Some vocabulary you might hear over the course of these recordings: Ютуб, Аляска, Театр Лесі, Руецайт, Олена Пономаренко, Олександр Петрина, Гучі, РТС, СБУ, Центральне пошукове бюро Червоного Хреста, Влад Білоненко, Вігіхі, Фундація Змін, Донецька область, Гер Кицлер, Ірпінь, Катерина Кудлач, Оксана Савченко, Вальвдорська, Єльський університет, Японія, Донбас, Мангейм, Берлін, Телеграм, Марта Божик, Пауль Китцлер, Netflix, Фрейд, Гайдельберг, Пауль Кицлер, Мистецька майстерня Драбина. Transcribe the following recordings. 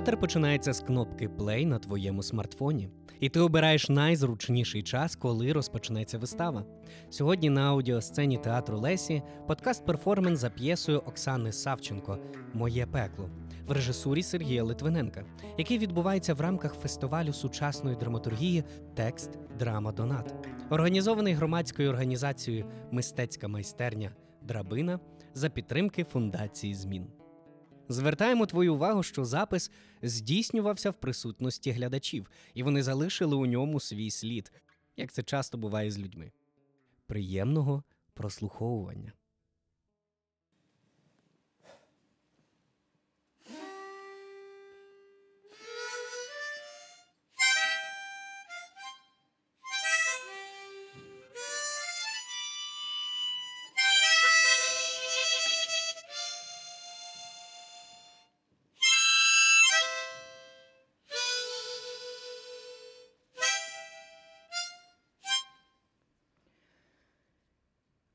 Театр починається з кнопки «Play» на твоєму смартфоні. І ти обираєш найзручніший час, коли розпочнеться вистава. Сьогодні на аудіосцені Театру Лесі подкаст-перформанс за п'єсою Оксани Савченко «Моє пекло» в режисурі Сергія Литвиненка, який відбувається в рамках фестивалю сучасної драматургії «Текст Драма Донат», організований громадською організацією «Мистецька майстерня Драбина» за підтримки Фундації Змін. Звертаємо твою увагу, що запис здійснювався в присутності глядачів, і вони залишили у ньому свій слід, як це часто буває з людьми. Приємного прослуховування.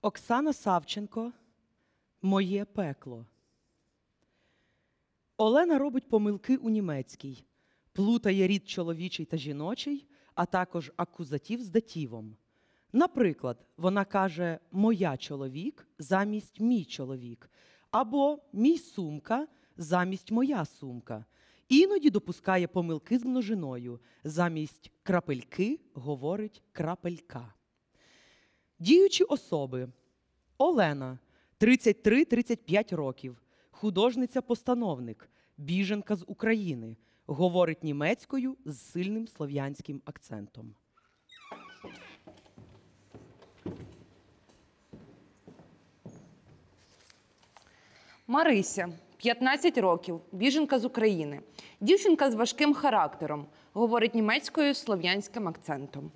Оксана Савченко «Моє пекло». Олена робить помилки у німецькій, плутає рід чоловічий та жіночий, а також акузатив з дативом. Наприклад, вона каже «моя чоловік» замість «мій чоловік» або «мій сумка» замість «моя сумка». Іноді допускає помилки з множиною, замість «крапельки» говорить «крапелька». Діючі особи. Олена, 33-35 років, художниця-постановник, біженка з України, говорить німецькою з сильним слов'янським акцентом. Марися, 15 років, біженка з України, дівчинка з важким характером, говорить німецькою з слов'янським акцентом.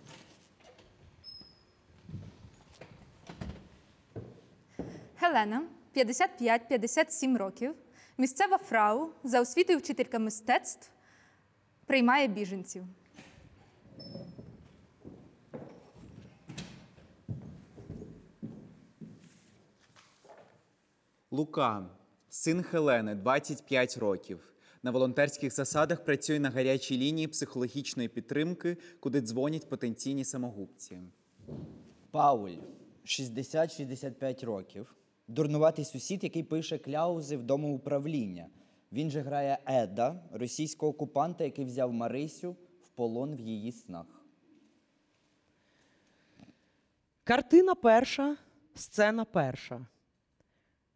Гелена, 55-57 років, місцева фрау, за освітою вчителька мистецтв, приймає біженців. Лука, син Гелени, 25 років. На волонтерських засадах працює на гарячій лінії психологічної підтримки, куди дзвонять потенційні самогубці. Пауль, 60-65 років. Дурнуватий сусід, який пише кляузи в домоуправління. Він же грає Еда, російського окупанта, який взяв Марисю в полон в її снах. Картина перша, сцена перша.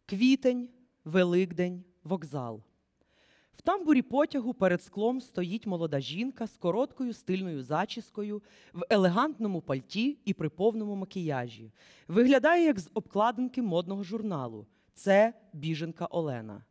Квітень, Великдень, вокзал. В тамбурі потягу перед склом стоїть молода жінка з короткою стильною зачіскою, в елегантному пальті і при повному макіяжі. Виглядає, як з обкладинки модного журналу. Це біженка Олена.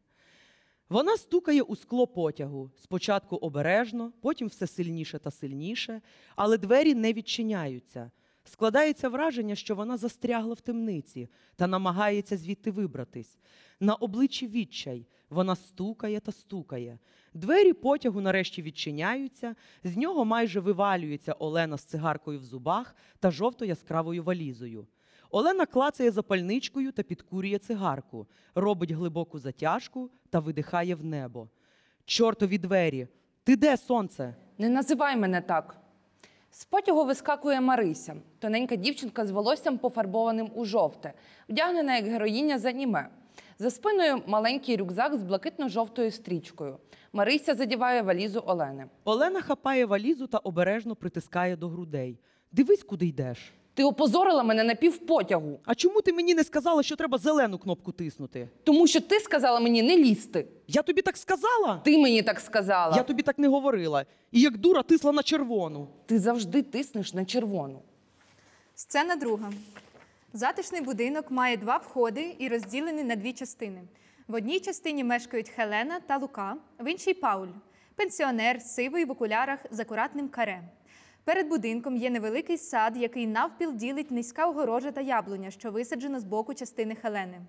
Вона стукає у скло потягу, спочатку обережно, потім все сильніше та сильніше, але двері не відчиняються. Складається враження, що вона застрягла в темниці та намагається звідти вибратись. На обличчі відчай. Вона стукає та стукає. Двері потягу нарешті відчиняються, з нього майже вивалюється Олена з цигаркою в зубах та жовто-яскравою валізою. Олена клацає запальничкою та підкурює цигарку, робить глибоку затяжку та видихає в небо. Чортові двері! Ти де, сонце? Не називай мене так! З потягу вискакує Марися, тоненька дівчинка з волоссям пофарбованим у жовте, вдягнена як героїня з аніме. За спиною маленький рюкзак з блакитно-жовтою стрічкою. Марися задіває валізу Олени. Олена хапає валізу та обережно притискає до грудей. Дивись, куди йдеш. Ти опозорила мене на півпотягу. А чому ти мені не сказала, що треба зелену кнопку тиснути? Тому що ти сказала мені не лізти. Я тобі так сказала? Ти мені так сказала. Я тобі так не говорила. І як дура тисла на червону. Ти завжди тиснеш на червону. Сцена друга. Затишний будинок має два входи і розділений на дві частини. В одній частині мешкають Гелена та Лука, в іншій – Пауль. Пенсіонер, сивий в окулярах з акуратним каре. Перед будинком є невеликий сад, який навпіл ділить низька огорожа та яблуня, що висаджено з боку частини Гелени.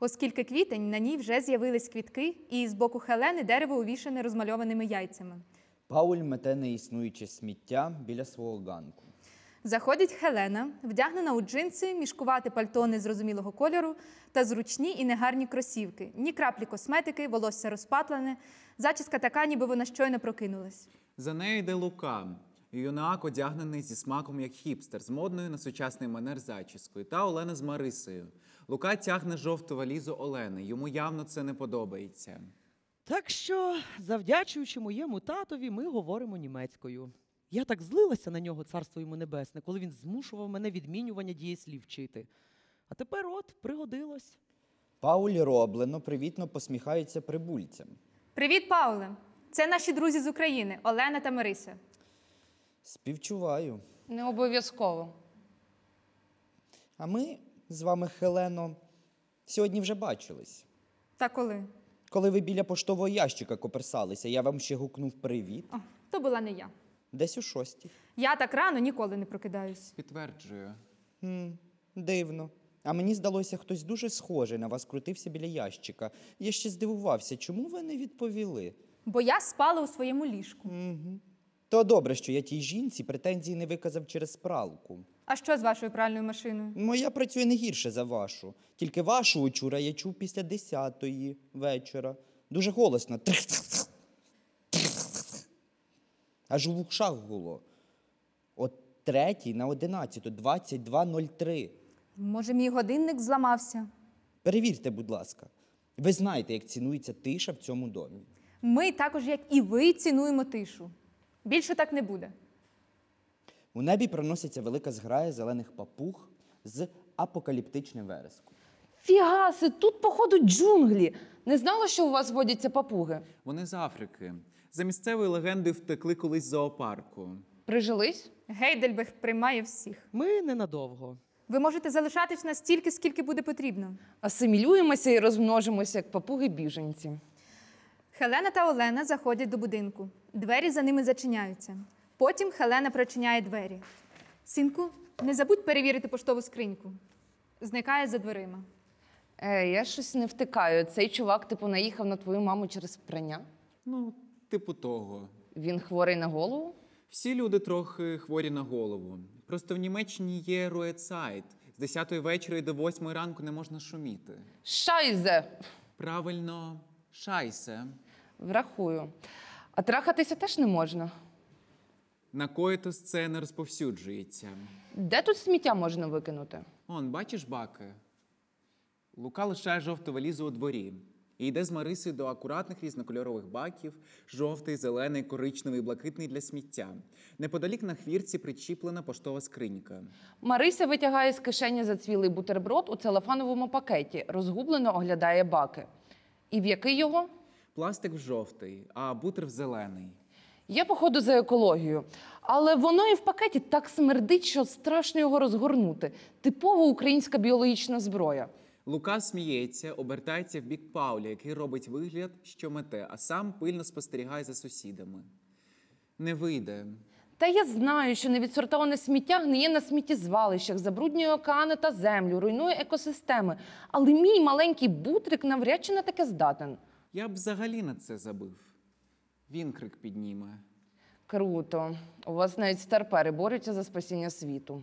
Оскільки квітень, на ній вже з'явились квітки, і з боку Гелени дерево увішане розмальованими яйцями. Пауль мете неіснуюче сміття біля свого ганку. Заходить Хелена, вдягнена у джинси, мішкувате пальто незрозумілого кольору та зручні і негарні кросівки. Ні краплі косметики, волосся розпатлене, зачіска така, ніби вона щойно прокинулась. За нею йде Лука. Юнак одягнений зі смаком як хіпстер, з модною на сучасний манер зачіскою. Та Олена з Марисею. Лука тягне жовту валізу Олени. Йому явно це не подобається. Так що, завдячуючи моєму татові, ми говоримо німецькою. Я так злилася на нього, царство йому небесне, коли він змушував мене відмінювання дієслів вчити. А тепер от, пригодилось. Паулі Роблено привітно посміхається прибульцям. Привіт, Пауле! Це наші друзі з України, Олена та Марися. Співчуваю. Не обов'язково. А ми з вами, Хелено, сьогодні вже бачились. Та коли? Коли ви біля поштового ящика коперсалися, я вам ще гукнув «Привіт». О, то була не я. Десь у 6-й. Я так рано ніколи не прокидаюсь. Підтверджую. Дивно. А мені здалося, хтось дуже схожий на вас крутився біля ящика. Я ще здивувався, чому ви не відповіли? Бо я спала у своєму ліжку. Угу. То добре, що я тій жінці претензій не виказав через пралку. А що з вашою пральною машиною? Моя працює не гірше за вашу. Тільки вашу учора я чув після 10-ї вечора. Дуже голосно. Аж у вухшах гуло. От 3-й на 11-ту, 22:03. Може, мій годинник зламався? Перевірте, будь ласка. Ви знаєте, як цінується тиша в цьому домі. Ми також, як і ви, цінуємо тишу. Більше так не буде. У небі проноситься велика зграя зелених папуг з апокаліптичним вереском. Фігаси, тут, походу, джунглі. Не знала, що у вас водяться папуги? Вони з Африки. За місцевою легендою втекли колись з зоопарку. Прижились? Гайдельберг приймає всіх. Ми ненадовго. Ви можете залишатись настільки, скільки буде потрібно. Асимілюємося і розмножимося, як папуги-біженці. Хелена та Олена заходять до будинку. Двері за ними зачиняються. Потім Хелена прочиняє двері. Синку, не забудь перевірити поштову скриньку. Зникає за дверима. Я щось не втикаю. Цей чувак, типу, наїхав на твою маму через прання? Ну, типу того. Він хворий на голову? Всі люди трохи хворі на голову. Просто в Німеччині є руецайт. З 10-ї вечора і до 8-ї ранку не можна шуміти. Шайзе! Правильно, шайсе. Врахую. А трахатися теж не можна? На коїтус це не розповсюджується. Де тут сміття можна викинути? Он, бачиш баки? Лука лишає жовту валізу у дворі. І йде з Марисою до акуратних різнокольорових баків. Жовтий, зелений, коричневий, блакитний для сміття. Неподалік на хвірці причіплена поштова скринька. Марися витягає з кишені зацвілий бутерброд у целофановому пакеті. Розгублено оглядає баки. І в який його? Пластик в жовтий, а бутер в зелений. Я, походу, за екологію. Але воно і в пакеті так смердить, що страшно його розгорнути. Типова українська біологічна зброя. Лука сміється, обертається в бік Пауля, який робить вигляд, що мете, а сам пильно спостерігає за сусідами. Не вийде. Та я знаю, що невідсортоване сміття гниє на сміттєзвалищах, забруднює океани та землю, руйнує екосистеми. Але мій маленький бутрик навряд чи на таке здатен. Я б взагалі на це забив. Він крик підніме. Круто. У вас навіть старпери борються за спасіння світу.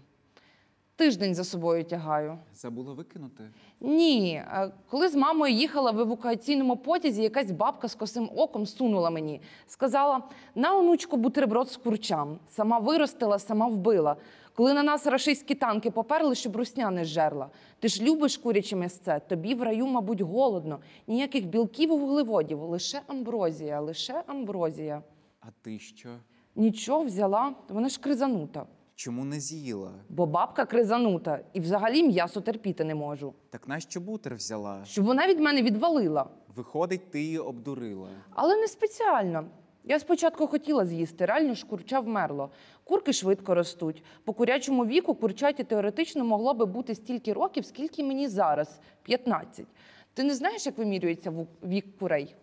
Тиждень за собою тягаю. Забула викинути? Ні. Коли з мамою їхала в евакуаційному потязі, якась бабка з косим оком сунула мені. Сказала, на, онучку, бутерброд з курчам. Сама виростила, сама вбила. Коли на нас рашистські танки поперли, щоб русня не жерла. Ти ж любиш куряче м'ясце, тобі в раю, мабуть, голодно. Ніяких білків і вуглеводів, лише амброзія, лише амброзія. А ти що? Нічого взяла, вона ж кризанута. Чому не з'їла? Бо бабка кризанута, і взагалі м'ясо терпіти не можу. Так нащо бутер взяла? Щоб вона від мене відвалила. Виходить, ти її обдурила. Але не спеціально. Я спочатку хотіла з'їсти, реально ж курча вмерло. Курки швидко ростуть. По курячому віку курчаті теоретично могло би бути стільки років, скільки мені зараз – 15. Ти не знаєш, як вимірюється вік курей?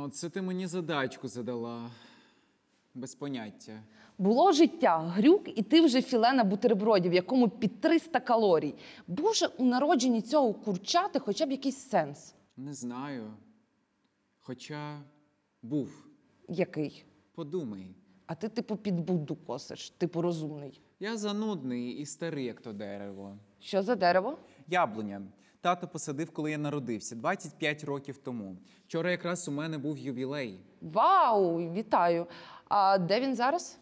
Оце ти мені задачку задала. Без поняття. Було життя, грюк, і ти вже філе на бутерброді, в якому під 300 калорій. Був же у народженні цього курчати хоча б якийсь сенс? Не знаю. Хоча був. Який? Подумай. а ти, типу, під Будду косиш, типу, розумний. Я занудний і старий, як то дерево. Що за дерево? Яблуня. Тато посадив, коли я народився, 25 років тому. Вчора якраз у мене був ювілей. Вау, вітаю. А де він зараз?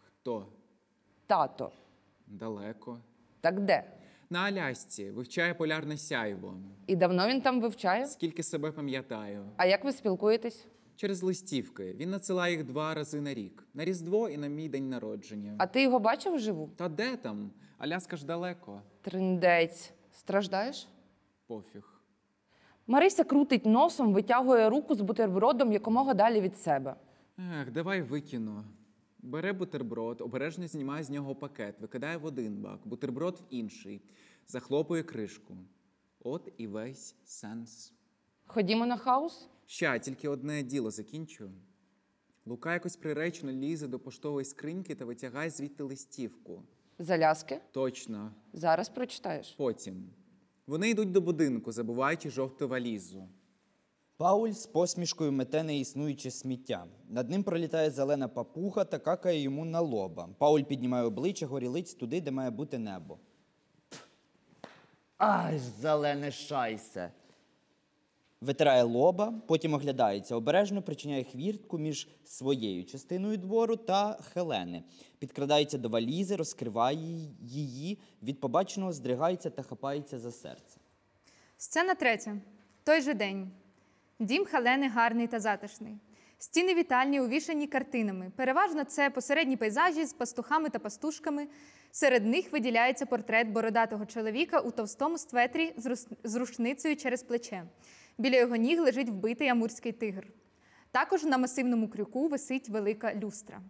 Хто? Тато. Далеко. Так де? На Алясці. Вивчає полярне сяйво. І давно він там вивчає? Скільки себе пам'ятаю. А як ви спілкуєтесь? Через листівки. Він надсилає їх 2 рази на рік. На Різдво і на мій день народження. А ти його бачив вживу? Та де там? Аляска ж далеко. Триндець. Страждаєш? Пофіг. Марися крутить носом, витягує руку з бутербродом якомога далі від себе. Ех, давай викину. Бере бутерброд, обережно знімає з нього пакет, викидає в один бак, бутерброд в інший, захлопує кришку. От і весь сенс. Ходімо на хаус? Ща, тільки одне діло закінчу. Лука якось приречено лізе до поштової скриньки та витягає звідти листівку. З Аляски? Точно. Зараз прочитаєш. Потім. Вони йдуть до будинку, забуваючи жовту валізу. Пауль з посмішкою мете неіснуюче сміття. Над ним пролітає зелена папуга та какає йому на лоба. Пауль піднімає обличчя, горілиць туди, де має бути небо. Ай, зелене шайсе! Витирає лоба, потім оглядається. Обережно причиняє хвіртку між своєю частиною двору та Хелени. Підкрадається до валізи, розкриває її, від побаченого здригається та хапається за серце. Сцена 3. Той же день. Дім Хелени гарний та затишний. Стіни вітальні увішані картинами. Переважно це посередні пейзажі з пастухами та пастушками. Серед них виділяється портрет бородатого чоловіка у товстому светрі з рушницею через плече. Біля його ніг лежить вбитий амурський тигр. Також на масивному крюку висить велика люстра.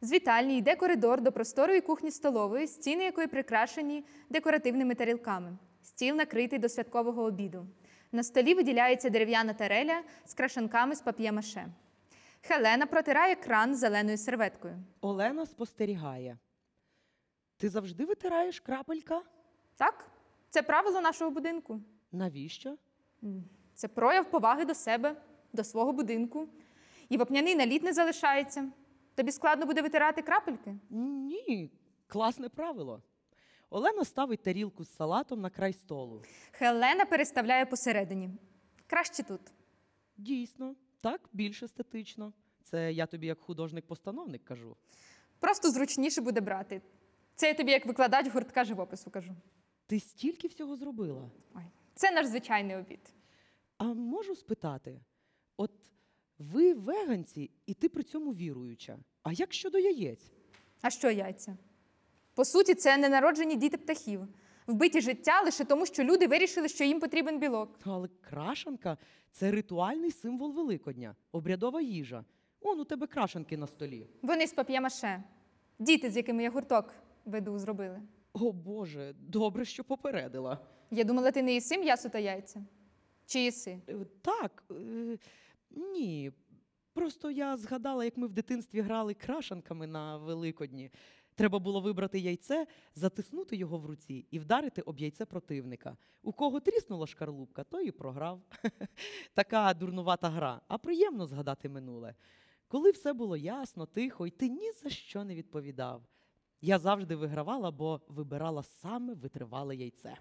З вітальні йде коридор до просторої кухні-столової, стіни якої прикрашені декоративними тарілками. Стіл накритий до святкового обіду. На столі виділяється дерев'яна тареля з крашанками з пап'є-маше. Хелена протирає кран зеленою серветкою. Олена спостерігає. Ти завжди витираєш, крапелька? Так. Це правило нашого будинку. Навіщо? Це прояв поваги до себе, до свого будинку. І вапняний наліт не залишається. Тобі складно буде витирати крапельки? Ні, класне правило. Олена ставить тарілку з салатом на край столу. Хелена переставляє посередині. Краще тут. Дійсно, так більш естетично. Це я тобі як художник-постановник кажу. Просто зручніше буде брати. Це я тобі як викладач гуртка живопису кажу. Ти стільки всього зробила? Ой, це наш звичайний обід. А можу спитати, от ви веганці, і ти при цьому віруюча. А як щодо яєць? А що яйця? По суті, це ненароджені діти птахів. Вбиті життя лише тому, що люди вирішили, що їм потрібен білок. Але крашанка – це ритуальний символ Великодня, обрядова їжа. Он у тебе крашанки на столі. Вони з пап'є-маше. Діти, з якими я гурток веду, зробили. О, Боже, добре, що попередила. Я думала, ти не їси м'ясо та яйця? Чи їси? Так, ні. Просто я згадала, як ми в дитинстві грали крашанками на Великодні. Треба було вибрати яйце, затиснути його в руці і вдарити об яйце противника. У кого тріснула шкарлупка, той і програв. Така дурнувата гра, а приємно згадати минуле. Коли все було ясно, тихо, і ти ні за що не відповідав. Я завжди вигравала, бо вибирала саме витривале яйце.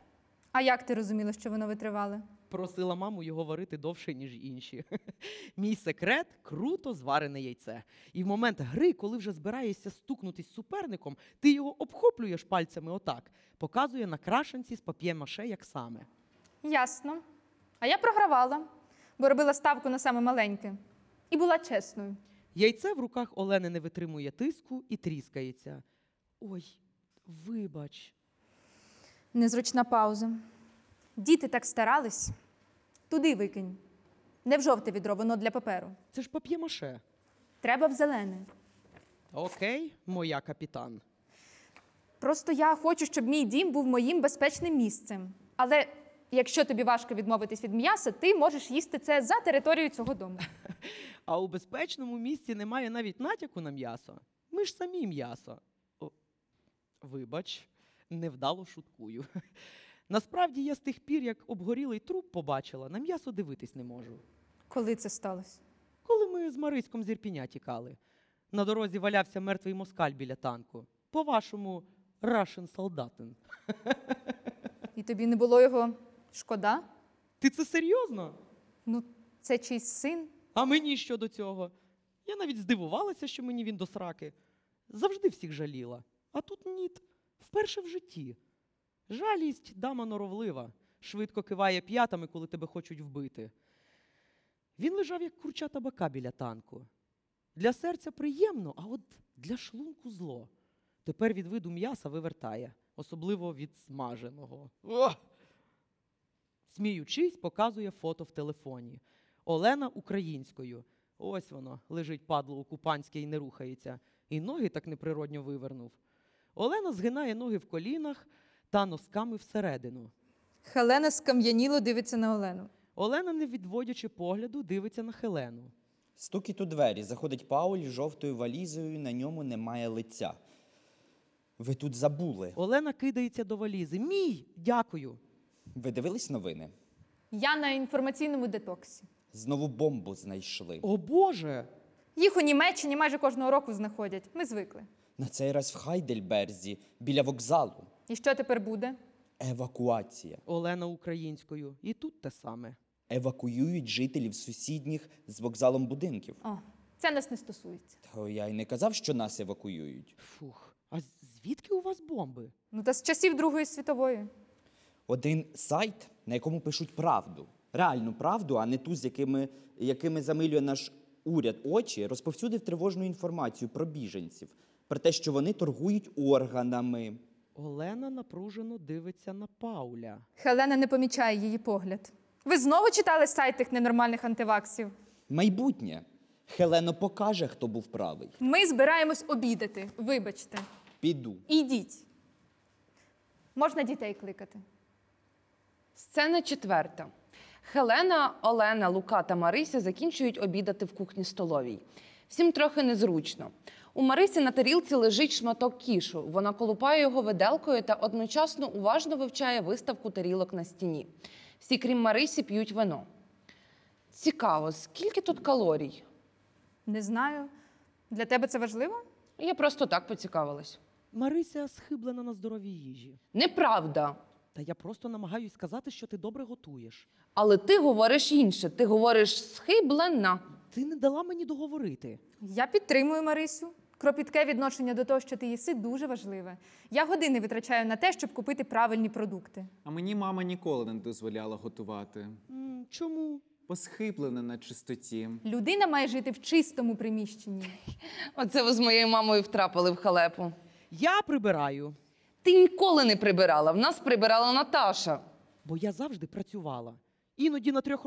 А як ти розуміла, що воно витривале? Просила маму його варити довше, ніж інші. Мій секрет – круто зварене яйце. І в момент гри, коли вже збираєшся стукнутись з суперником, ти його обхоплюєш пальцями отак, показує на крашенці з пап'є-маше, як саме. Ясно. А я програвала, бо робила ставку на саме маленьке. І була чесною. Яйце в руках Олени не витримує тиску і тріскається. Ой, вибач. Незручна пауза. Діти так старались. Туди викинь. Не в жовте відро, воно для паперу. Це ж пап'є-маше. Треба в зелене. Окей, моя капітан. Просто я хочу, щоб мій дім був моїм безпечним місцем. Але якщо тобі важко відмовитись від м'яса, ти можеш їсти це за територією цього дому. А у безпечному місці немає навіть натяку на м'ясо. Ми ж самі м'ясо. О, вибач, невдало шуткую. Насправді, я з тих пір, як обгорілий труп побачила, на м'ясо дивитись не можу. Коли це сталося? Коли ми з Мариськом з Ірпіня тікали. на дорозі валявся мертвий москаль біля танку. По-вашому, Russian солдатин. І тобі не було його шкода? Ти це серйозно? Ну, це чийсь син. А мені що до цього? Я навіть здивувалася, що мені він до сраки. Завжди всіх жаліла. А тут ніт. Вперше в житті. Жалість – дама норовлива. Швидко киває п'ятами, коли тебе хочуть вбити. Він лежав, як курча табака біля танку. Для серця приємно, а от для шлунку зло. Тепер від виду м'яса вивертає. Особливо від смаженого. О! Сміючись, показує фото в телефоні. Олена українською. Ось воно, лежить падло окупанське і не рухається. І ноги так неприродньо вивернув. Олена згинає ноги в колінах та носками всередину. Хелена скам'яніло дивиться на Олену. Олена, не відводячи погляду, дивиться на Хелену. Стукіт у двері. Заходить Пауль з жовтою валізою, на ньому немає лиця. Ви тут забули. Олена кидається до валізи. Мій! Дякую. Ви дивились новини? Я на інформаційному детоксі. Знову бомбу знайшли. О, Боже! Їх у Німеччині майже кожного року знаходять. Ми звикли. На цей раз в Гайдельберзі, біля вокзалу. І що тепер буде? Евакуація. Олена українською. І тут те саме. Евакуюють жителів сусідніх з вокзалом будинків. О, це нас не стосується. Та я й не казав, що нас евакуюють. Фух. А звідки у вас бомби? Ну, та з часів Другої світової. Один сайт, на якому пишуть правду. Реальну правду, а не ту, з якими замилює наш уряд очі, розповсюдив тривожну інформацію про біженців. Про те, що вони торгують органами. Олена напружено дивиться на Пауля. Хелена не помічає її погляд. Ви знову читали сайт тих ненормальних антиваксів? Майбутнє. Хелено покаже, хто був правий. Ми збираємось обідати. Вибачте. Піду. Ідіть. Можна дітей кликати. Сцена четверта. Хелена, Олена, Лука та Марися закінчують обідати в кухні-столовій. Всім трохи незручно. У Марисі на тарілці лежить шматок кішу. Вона колупає його виделкою та одночасно уважно вивчає виставку тарілок на стіні. Всі, крім Марисі, п'ють вино. Цікаво, скільки тут калорій? Не знаю. Для тебе це важливо? Я просто так поцікавилась. Марися схиблена на здоровій їжі. Неправда. Та я просто намагаюсь сказати, що ти добре готуєш. Але ти говориш інше. Ти говориш схиблена. Ти не дала мені договорити. Я підтримую Марисю. Кропітке відношення до того, що ти їси, дуже важливе. Я години витрачаю на те, щоб купити правильні продукти. А мені мама ніколи не дозволяла готувати. Чому? Посхиблена на чистоті. Людина має жити в чистому приміщенні. Оце ви з моєю мамою втрапили в халепу. Я прибираю. Ти ніколи не прибирала. В нас прибирала Наташа. Бо я завжди працювала. Іноді на 3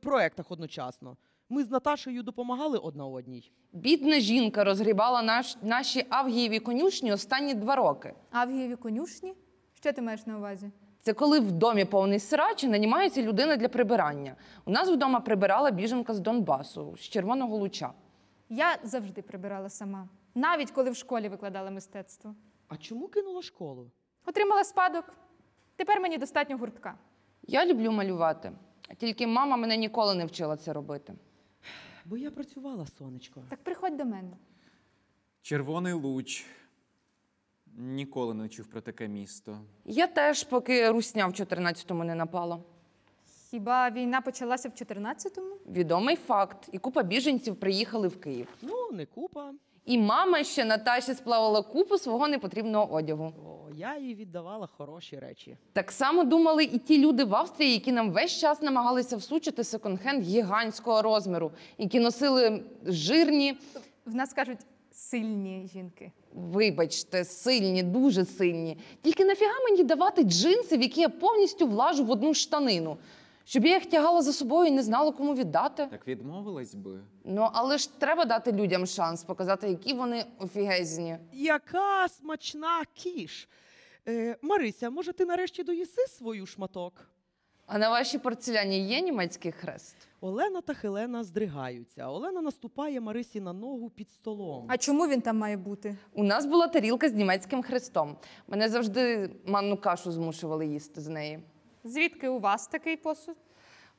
проєктах одночасно. Ми з Наташею допомагали одна одній. Бідна жінка розгрібала наші Авгієві конюшні останні 2 роки. Авгієві конюшні? Що ти маєш на увазі? Це коли в домі повний срач і нанімається людина для прибирання. У нас вдома прибирала біженка з Донбасу, з Червоного Луча. Я завжди прибирала сама. Навіть коли в школі викладала мистецтво. А чому кинула школу? Отримала спадок. Тепер мені достатньо гуртка. Я люблю малювати. Тільки мама мене ніколи не вчила це робити. Бо я працювала, сонечко. Так приходь до мене. Червоний Луч. Ніколи не чув про таке місто. Я теж, поки русня в 14-му не напала. Хіба війна почалася в 14-му? Відомий факт. І купа біженців приїхали в Київ. Ну, не купа. І мама ще Наташі сплавила купу свого непотрібного одягу. О, я їй віддавала хороші речі. Так само думали і ті люди в Австрії, які нам весь час намагалися всучити секонд-хенд гігантського розміру, які носили жирні... В нас кажуть... Сильні жінки. Вибачте, сильні, дуже сильні. Тільки нафіга мені давати джинси, в які я повністю влажу в одну штанину? Щоб я їх тягала за собою і не знала, кому віддати. Так відмовилась би. Ну, але ж треба дати людям шанс показати, які вони офігезні. Яка смачна кіш! Марися, може ти нарешті доїси свою шматок? А на вашій порцеляні є німецький хрест? Олена та Хелена здригаються. Олена наступає Марисі на ногу під столом. А чому він там має бути? У нас була тарілка з німецьким хрестом. Мене завжди манну кашу змушували їсти з неї. Звідки у вас такий посуд?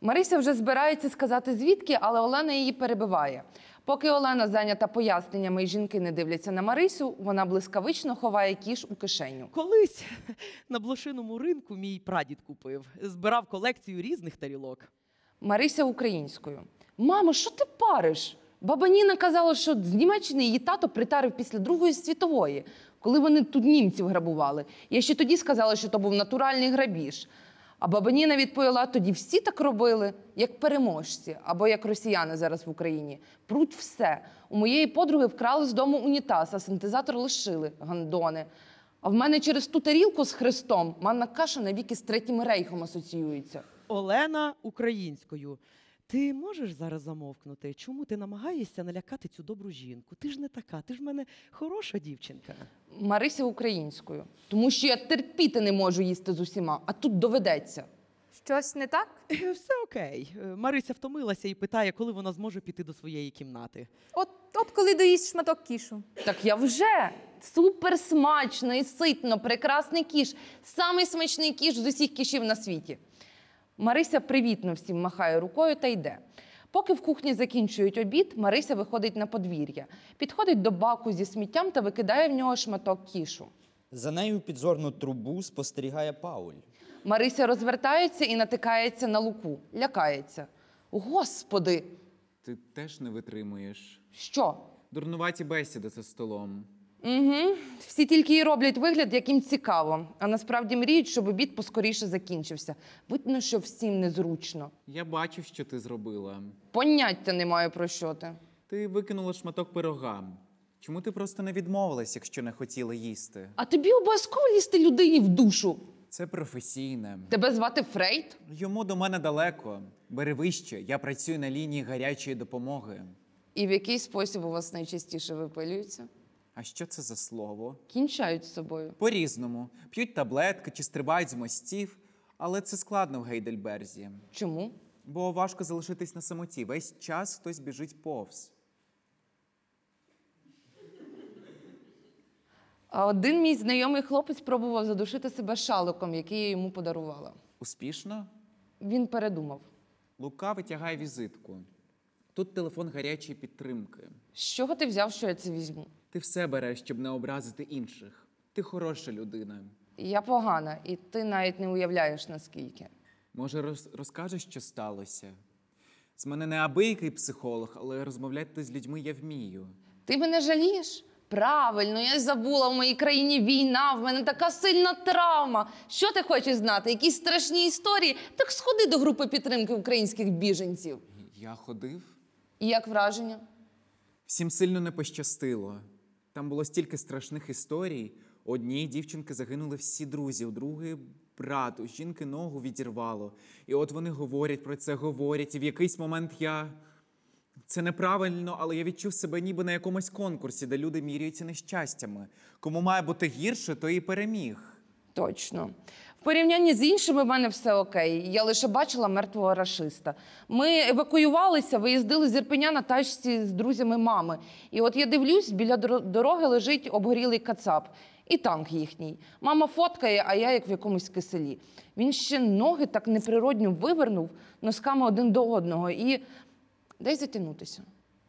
Марися вже збирається сказати звідки, але Олена її перебиває. Поки Олена зайнята поясненнями і жінки не дивляться на Марисю, вона блискавично ховає кіш у кишеню. Колись на блошиному ринку мій прадід купив. Збирав колекцію різних тарілок. Марися українською. Мамо, що ти париш? Баба Ніна казала, що з Німеччини її тато притарив після Другої світової, коли вони тут німців грабували. Я ще тоді сказала, що то був натуральний грабіж. А баба Ніна відповіла, тоді всі так робили, як переможці, або як росіяни зараз в Україні. Пруть все. У моєї подруги вкрали з дому унітаз, а синтезатор лишили, гандони. А в мене через ту тарілку з хрестом манна каша навіки з Третім рейхом асоціюється. Олена українською. Ти можеш зараз замовкнути? Чому ти намагаєшся налякати цю добру жінку? Ти ж не така, ти ж в мене хороша дівчинка. Марися українською. Тому що я терпіти не можу їсти з усіма, а тут доведеться. Щось не так? Все окей. Марися втомилася і питає, коли вона зможе піти до своєї кімнати. От коли доїсть шматок кішу. Так я вже! Супер смачно і ситно, прекрасний кіш. Самий смачний кіш з усіх кішів на світі. Марися привітно всім махає рукою та йде. Поки в кухні закінчують обід, Марися виходить на подвір'я. Підходить до баку зі сміттям та викидає в нього шматок кішу. За нею підзорну трубу спостерігає Пауль. Марися розвертається і натикається на луку. Лякається. Господи! Ти теж не витримуєш. Що? Дурнуваті бесіди за столом. Угу. Всі тільки й роблять вигляд, як їм цікаво. А насправді мріють, щоб обід поскоріше закінчився. Видно, що всім незручно. Я бачив, що ти зробила. Поняття не маю, про що ти. Ти викинула шматок пирога. Чому ти просто не відмовилась, якщо не хотіла їсти? А тобі обов'язково лізти людині в душу? Це професійне. Тебе звати Фрейд? Йому до мене далеко. Бери вище. Я працюю на лінії гарячої допомоги. І в який спосіб у вас найчастіше випилюються? А що це за слово? Кінчають з собою. По-різному. П'ють таблетки чи стрибають з мостів. Але це складно в Гайдельберзі. Чому? Бо важко залишитись на самоті. Весь час хтось біжить повз. А один мій знайомий хлопець пробував задушити себе шаликом, який я йому подарувала. Успішно? Він передумав. Лука витягає візитку. Тут телефон гарячої підтримки. З чого ти взяв, що я це візьму? Ти все береш, щоб не образити інших. Ти хороша людина. Я погана, і ти навіть не уявляєш, наскільки. Може, розкажеш, що сталося? З мене неабиякий психолог, але розмовляти з людьми я вмію. Ти мене жалієш? Правильно, я забула, в моїй країні війна, в мене така сильна травма. Що ти хочеш знати? Якісь страшні історії? Так сходи до групи підтримки українських біженців. Я ходив. І як враження? Всім сильно не пощастило. Там було стільки страшних історій. У одній дівчинки загинули всі друзі, у другої – брат, у жінки ногу відірвало. І от вони говорять про це, говорять, і в якийсь момент я… Це неправильно, але я відчув себе ніби на якомусь конкурсі, де люди міряються нещастями. Кому має бути гірше, той і переміг. Точно. В порівнянні з іншими в мене все окей. Я лише бачила мертвого рашиста. Ми евакуювалися, виїздили з Ірпеня на тачці з друзями мами. І от я дивлюсь, біля дороги лежить обгорілий кацап. І танк їхній. Мама фоткає, а я як в якомусь киселі. Він ще ноги так неприродньо вивернув носками один до одного. І дай затягнутися.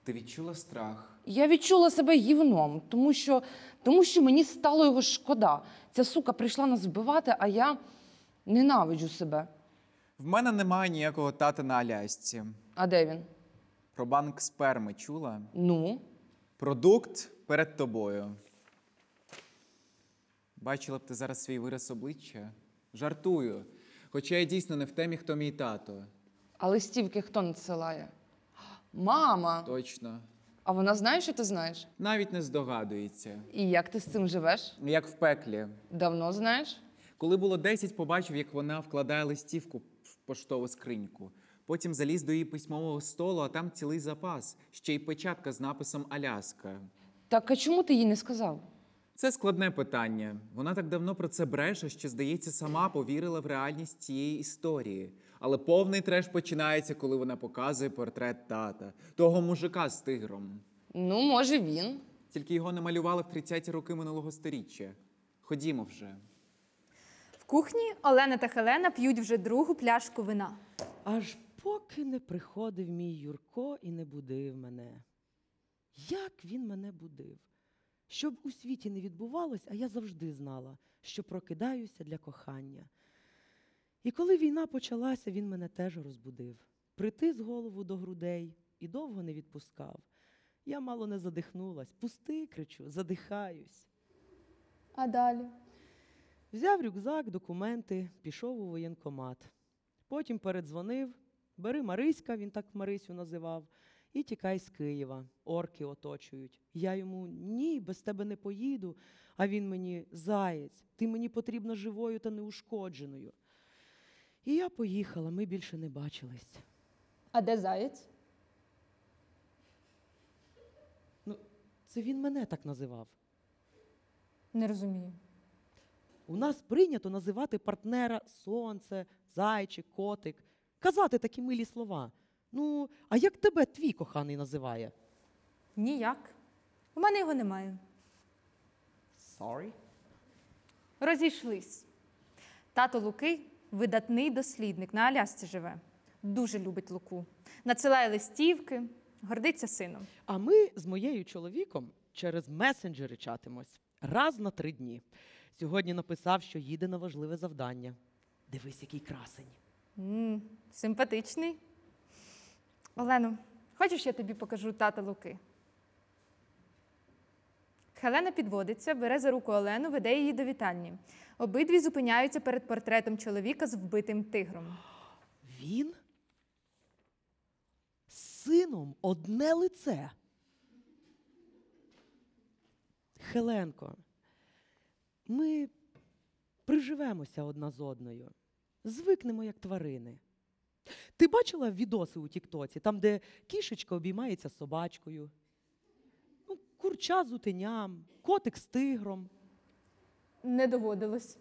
Ти відчула страх? Я відчула себе гівном, тому що мені стало його шкода. Ця сука прийшла нас вбивати, а я ненавиджу себе. В мене немає ніякого тата на Алясці. А де він? Про банк сперми чула? Ну? Продукт перед тобою. Бачила б ти зараз свій вираз обличчя? Жартую. Хоча я дійсно не в темі, хто мій тато. А листівки хто надсилає? Мама! Точно. А вона знає, що ти знаєш? Навіть не здогадується. І як ти з цим живеш? Як в пеклі. Давно знаєш? Коли було 10, побачив, як вона вкладає листівку в поштову скриньку. Потім заліз до її письмового столу, а там цілий запас. Ще й печатка з написом «Аляска». Так, а чому ти їй не сказав? Це складне питання. Вона так давно про це бреше, що, здається, сама повірила в реальність цієї історії. Але повний треш починається, коли вона показує портрет тата. Того мужика з тигром. Ну, може, він. Тільки його намалювали в 30-ті роки минулого сторіччя. Ходімо вже. В кухні Олена та Хелена п'ють вже другу пляшку вина. Аж поки не приходив мій Юрко і не будив мене. Як він мене будив? Що б у світі не відбувалось, а я завжди знала, що прокидаюся для кохання. І коли війна почалася, він мене теж розбудив. Притис голову до грудей і довго не відпускав. Я мало не задихнулась. Пусти, кричу, задихаюсь. А далі? Взяв рюкзак, документи, пішов у воєнкомат. Потім передзвонив, бери Мариська, він так Марисю називав, і тікай з Києва, орки оточують. Я йому, ні, без тебе не поїду, а він мені, заєць, ти мені потрібна живою та неушкодженою. І я поїхала, ми більше не бачились. А де заєць? Ну, це він мене так називав. Не розумію. У нас прийнято називати партнера сонце, зайчик, котик. Казати такі милі слова. Ну, а як тебе твій коханий називає? Ніяк. У мене його немає. Sorry. Розійшлись. Тато Луки – видатний дослідник, на Алясці живе. Дуже любить Луку. Надсилає листівки, гордиться сином. А ми з моєю чоловіком через месенджери чатимось. Раз на 3 дні. Сьогодні написав, що їде на важливе завдання. Дивись, який красень. Симпатичний. Олено, хочеш, я тобі покажу тата Луки? Хелена підводиться, бере за руку Олену, веде її до вітальні. Обидві зупиняються перед портретом чоловіка з вбитим тигром. Він? З сином одне лице. Хеленко, ми приживемося одна з одною, звикнемо як тварини. Ти бачила відоси у Тіктоці, там, де кішечка обіймається з собачкою, ну, курча з утеням, котик з тигром? Не доводилось.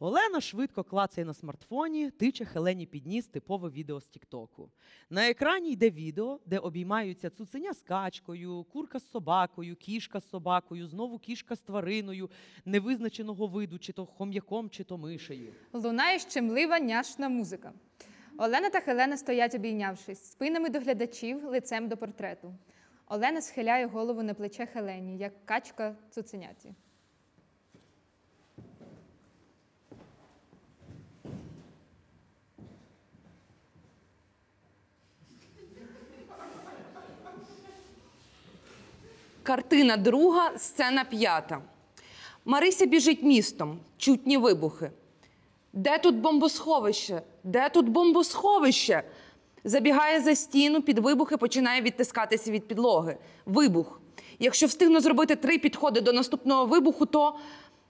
Олена швидко клацає на смартфоні, тиче Хелені під ніс типове відео з Тіктоку. На екрані йде відео, де обіймаються цуценя з качкою, курка з собакою, кішка з собакою, знову кішка з твариною, невизначеного виду, чи то хом'яком, чи то мишею. Лунає щемлива няшна музика. Олена та Хелена стоять обійнявшись, спинами до глядачів, лицем до портрету. Олена схиляє голову на плече Хелені, як качка цуценяті. Картина друга, сцена 5. Марися біжить містом, чутні вибухи. Де тут бомбосховище? Де тут бомбосховище? Забігає за стіну, під вибухи, починає відтискатися від підлоги. Вибух. Якщо встигну зробити 3 підходи до наступного вибуху, то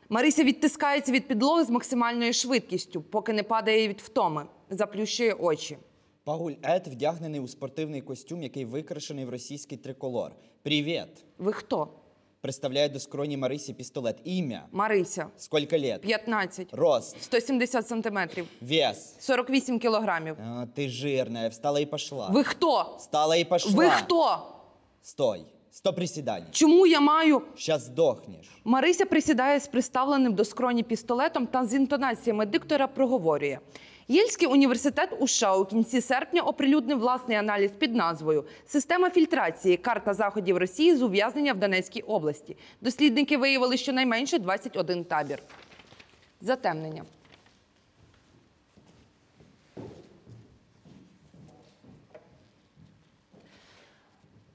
Марися відтискається від підлоги з максимальною швидкістю, поки не падає від втоми, заплющує очі. Пагуль Ед вдягнений у спортивний костюм, який викрашений в російський триколор. Привіт! Ви хто? Представляю до скроні Марисі пістолет. Ім'я? Марися. Скільки лет? 15. Рост? 170 сантиметрів. Вес? 48 кілограмів. А, ти жирна, встала і пішла. Ви хто? Встала і пішла. Ви хто? Стой. 100 присідань. Чому я маю? Щас здохнеш. Марися присідає з приставленим до скроні пістолетом та з інтонаціями диктора проговорює. Єльський університет у США у кінці серпня оприлюднив власний аналіз під назвою «Система фільтрації. Карта заходів Росії з ув'язнення в Донецькій області». Дослідники виявили щонайменше 21 табір. Затемнення.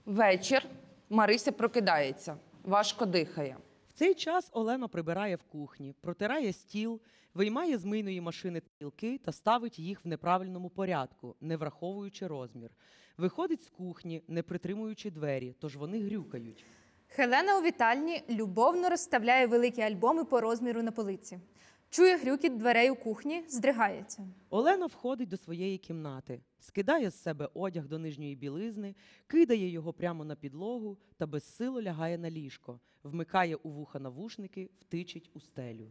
Вечір. Марися прокидається. Важко дихає. В цей час Олена прибирає в кухні, протирає стіл, виймає з мийної машини тарілки та ставить їх в неправильному порядку, не враховуючи розмір. Виходить з кухні, не притримуючи двері, тож вони грюкають. Хелена у вітальні любовно розставляє великі альбоми по розміру на полиці. Чує грюкіт дверей у кухні, здригається. Олена входить до своєї кімнати, скидає з себе одяг до нижньої білизни, кидає його прямо на підлогу та безсило лягає на ліжко, вмикає у вуха навушники, втичить у стелю.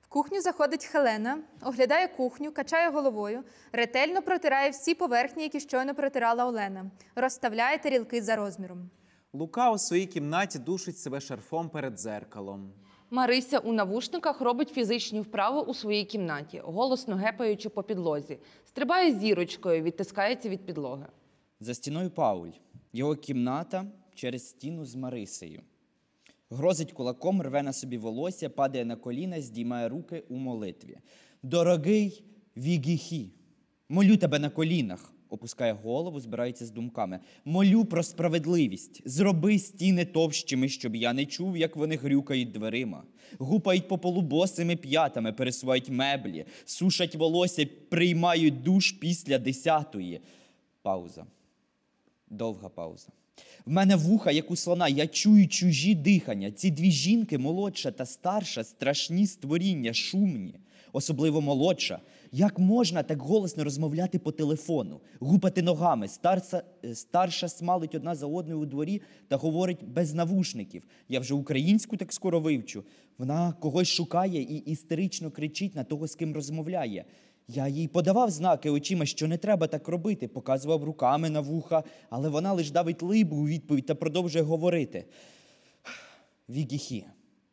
В кухню заходить Хелена, оглядає кухню, качає головою, ретельно протирає всі поверхні, які щойно протирала Олена, розставляє тарілки за розміром. Лука у своїй кімнаті душить себе шарфом перед дзеркалом. Марися у навушниках робить фізичні вправи у своїй кімнаті, голосно гепаючи по підлозі. Стрибає зірочкою, відтискається від підлоги. За стіною Пауль. Його кімната через стіну з Марисею. Грозить кулаком, рве на собі волосся, падає на коліна, здіймає руки у молитві. «Дорогий Вігіхі, молю тебе на колінах!» Опускає голову, збирається з думками. «Молю про справедливість. Зроби стіни товщими, щоб я не чув, як вони грюкають дверима. Гупають по полу босими п'ятами, пересувають меблі, сушать волосся, приймають душ після 10-ї». Пауза. Довга пауза. «В мене вуха, як у слона, я чую чужі дихання. Ці дві жінки, молодша та старша, страшні створіння, шумні. Особливо молодша. Як можна так голосно розмовляти по телефону, гупати ногами? Старша смалить одна за одною у дворі та говорить без навушників. Я вже українську так скоро вивчу. Вона когось шукає і істерично кричить на того, з ким розмовляє. Я їй подавав знаки очима, що не треба так робити, показував руками на вуха, але вона лише давить либу у відповідь та продовжує говорити. Вігіхі,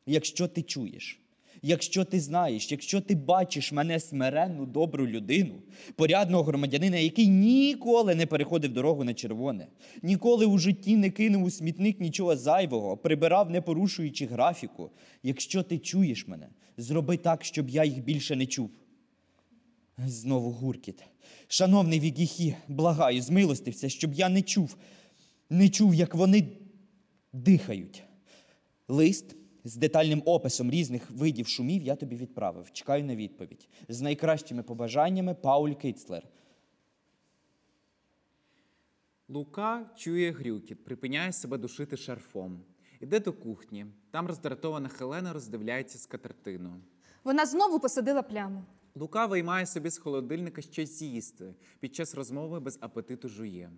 якщо ти чуєш, якщо ти знаєш, якщо ти бачиш мене смиренну, добру людину, порядного громадянина, який ніколи не переходив дорогу на червоне, ніколи у житті не кинув у смітник нічого зайвого, прибирав, не порушуючи графіку, якщо ти чуєш мене, зроби так, щоб я їх більше не чув». Знову гуркіт. «Шановний Вігіхі, благаю, змилостився, щоб я не чув, як вони дихають. Лист з детальним описом різних видів шумів я тобі відправив. Чекаю на відповідь. З найкращими побажаннями, Пауль Китцлер». Лука чує грюкіт, припиняє себе душити шарфом. Іде до кухні. Там роздратована Хелена роздивляється скатертину. Вона знову посадила пляму. Лука виймає собі з холодильника щось з'їсти. Під час розмови без апетиту жує.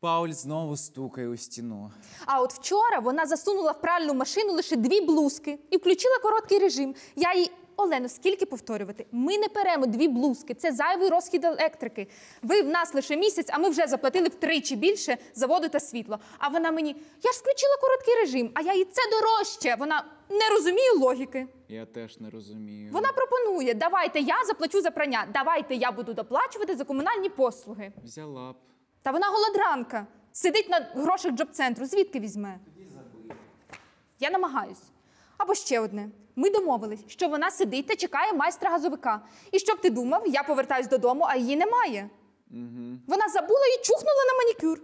Пауль знову стукає у стіну. А от вчора вона засунула в пральну машину лише 2 блузки і включила короткий режим. Я їй: «Олено, скільки повторювати? Ми не беремо 2 блузки, це зайвий розхід електрики. Ви в нас лише місяць, а ми вже заплатили втричі більше за воду та світло». А вона мені: «Я ж включила короткий режим». А я їй: «Це дорожче». Вона: «Не розумію логіки». Я теж не розумію. Вона пропонує: «Давайте я заплачу за прання, давайте я буду доплачувати за комунальні послуги». Взяла б. Та вона голодранка, сидить на грошах джоб-центру, звідки візьме? Я намагаюсь. Або ще одне. Ми домовились, що вона сидить та чекає майстра-газовика. І щоб ти думав, я повертаюсь додому, а її немає. Угу. Вона забула і чухнула на манікюр.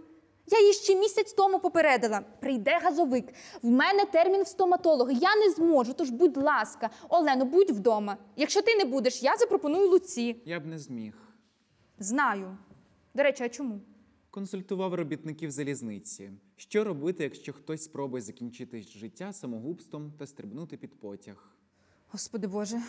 Я її ще місяць тому попередила: «Прийде газовик, в мене термін в стоматолога, я не зможу, тож будь ласка, Олено, будь вдома. Якщо ти не будеш, я запропоную Луці». Я б не зміг. Знаю. До речі, а чому? Консультував робітників залізниці. Що робити, якщо хтось спробує закінчити життя самогубством та стрибнути під потяг? Господи Боже,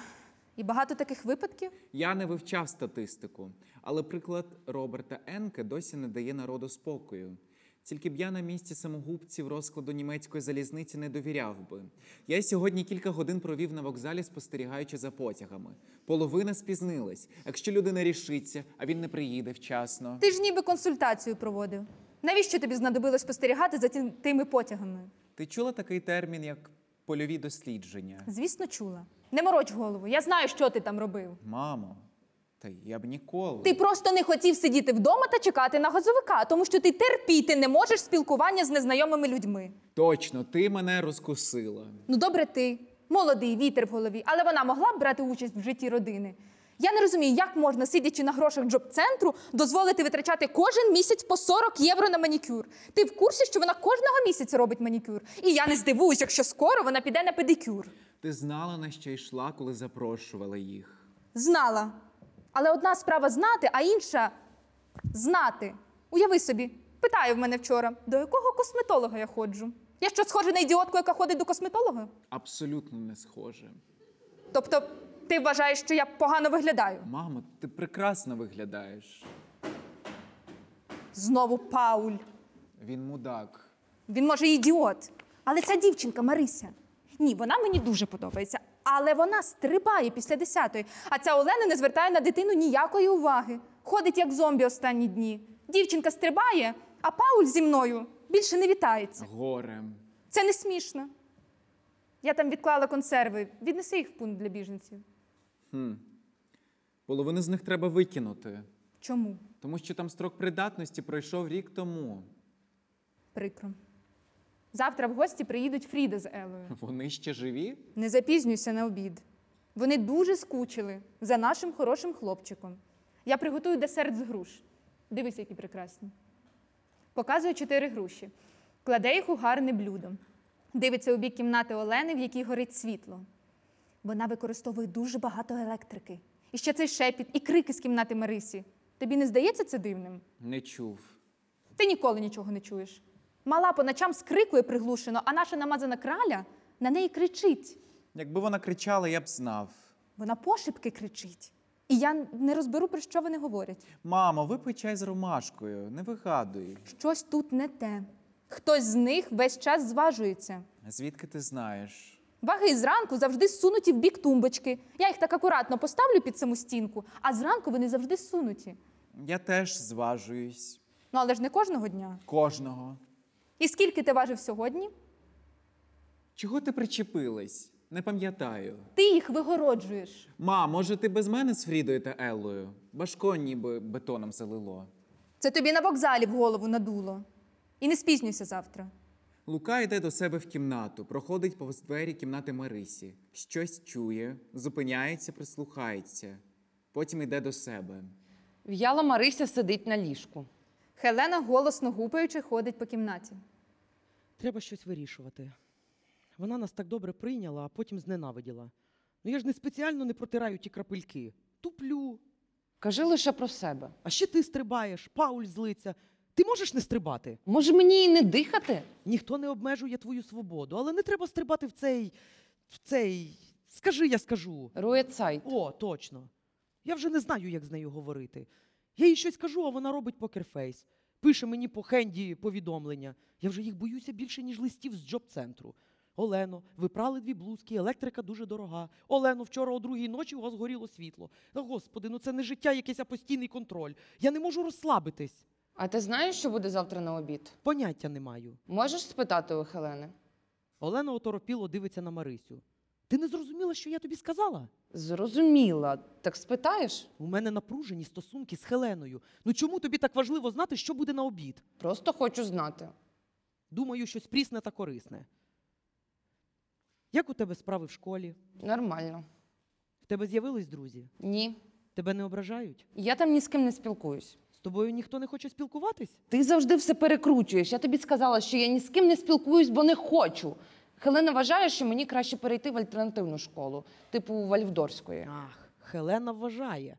і багато таких випадків? Я не вивчав статистику, але приклад Роберта Енке досі не дає народу спокою. Тільки б я на місці самогубців розкладу німецької залізниці не довіряв би. Я сьогодні кілька годин провів на вокзалі, спостерігаючи за потягами. Половина спізнилась. Якщо людина рішиться, а він не приїде вчасно. Ти ж ніби консультацію проводив. Навіщо тобі знадобилось спостерігати за тими потягами? Ти чула такий термін, як польові дослідження? Звісно, чула. Не мороч голову. Я знаю, що ти там робив. Мамо. Та я б ніколи. Ти просто не хотів сидіти вдома та чекати на газовика, тому що ти терпіти не можеш спілкування з незнайомими людьми. Точно, ти мене розкусила. Ну добре ти. Молодий, вітер в голові. Але вона могла б брати участь в житті родини. Я не розумію, як можна, сидячи на грошах джоб-центру, дозволити витрачати кожен місяць по 40 євро на манікюр. Ти в курсі, що вона кожного місяця робить манікюр? І я не здивуюсь, якщо скоро вона піде на педикюр. Ти знала, на що йшла, коли запрошувала їх? Знала. Але одна справа знати, а інша знати. Уяви собі, питаю в мене вчора, до якого косметолога я ходжу? Я що, схожа на ідіотку, яка ходить до косметолога? Абсолютно не схожа. Тобто ти вважаєш, що я погано виглядаю? Мамо, ти прекрасно виглядаєш. Знову Пауль. Він мудак. Він, може, ідіот. Але ця дівчинка Марися. Ні, вона мені дуже подобається. Але вона стрибає після 10-ї, а ця Олена не звертає на дитину ніякої уваги. Ходить як зомбі останні дні. Дівчинка стрибає, а Пауль зі мною більше не вітається. Горем. Це не смішно. Я там відклала консерви. Віднеси їх в пункт для біженців. Половину з них треба викинути. Чому? Тому що там строк придатності пройшов рік тому. Прикро. Завтра в гості приїдуть Фріда з Елою. Вони ще живі? Не запізнюйся на обід. Вони дуже скучили за нашим хорошим хлопчиком. Я приготую десерт з груш. Дивись, які прекрасні. Показую 4 груші. Кладе їх у гарне блюдо. Дивиться у бік кімнати Олени, в якій горить світло. Вона використовує дуже багато електрики. І ще цей шепіт, і крики з кімнати Марисі. Тобі не здається це дивним? Не чув. Ти ніколи нічого не чуєш. Мала по ночам скрикує приглушено, а наша намазана краля на неї кричить. Якби вона кричала, я б знав. Вона пошепки кричить. І я не розберу, про що вони говорять. Мамо, випий чай з ромашкою, не вигадуй. Щось тут не те. Хтось з них весь час зважується. Звідки ти знаєш? Ваги зранку завжди сунуті в бік тумбочки. Я їх так акуратно поставлю під саму стінку, а зранку вони завжди сунуті. Я теж зважуюсь. Ну, але ж не кожного дня. Кожного. І скільки ти важив сьогодні? Чого ти причепилась? Не пам'ятаю. Ти їх вигороджуєш. Ма, може ти без мене з Фрідою та Еллою? Башко ніби бетоном залило. Це тобі на вокзалі в голову надуло. І не спізнюйся завтра. Лука йде до себе в кімнату, проходить повз двері кімнати Марисі. Щось чує, зупиняється, прислухається. Потім йде до себе. В'яла Марися сидить на ліжку. Хелена, голосно гупаючи, ходить по кімнаті. Треба щось вирішувати. Вона нас так добре прийняла, а потім зненавиділа. Ну я ж не спеціально не протираю ті крапельки. Туплю. Кажи лише про себе. А ще ти стрибаєш, Пауль злиться. Ти можеш не стрибати? Може мені і не дихати? Ніхто не обмежує твою свободу, але не треба стрибати в цей... Скажи, я скажу. Руецайт. О, точно. Я вже не знаю, як з нею говорити. Я їй щось кажу, а вона робить покерфейс. Пише мені по хенді повідомлення. Я вже їх боюся більше, ніж листів з джоб-центру. Олено, ви прали 2 блузки, електрика дуже дорога. Олено, вчора о 2-й ночі у вас горіло світло. Та, Господи, ну це не життя, якийсь постійний контроль. Я не можу розслабитись. А ти знаєш, що буде завтра на обід? Поняття не маю. Можеш спитати у Хелени? Олена оторопіло дивиться на Марисю. Ти не зрозуміла, що я тобі сказала? Зрозуміла. Так спитаєш? У мене напружені стосунки з Хеленою. Ну чому тобі так важливо знати, що буде на обід? Просто хочу знати. Думаю, щось прісне та корисне. Як у тебе справи в школі? Нормально. В тебе з'явились друзі? Ні. Тебе не ображають? Я там ні з ким не спілкуюсь. З тобою ніхто не хоче спілкуватись? Ти завжди все перекручуєш. Я тобі сказала, що я ні з ким не спілкуюсь, бо не хочу. Хелена вважає, що мені краще перейти в альтернативну школу, типу Вальвдорської. Ах, Хелена вважає.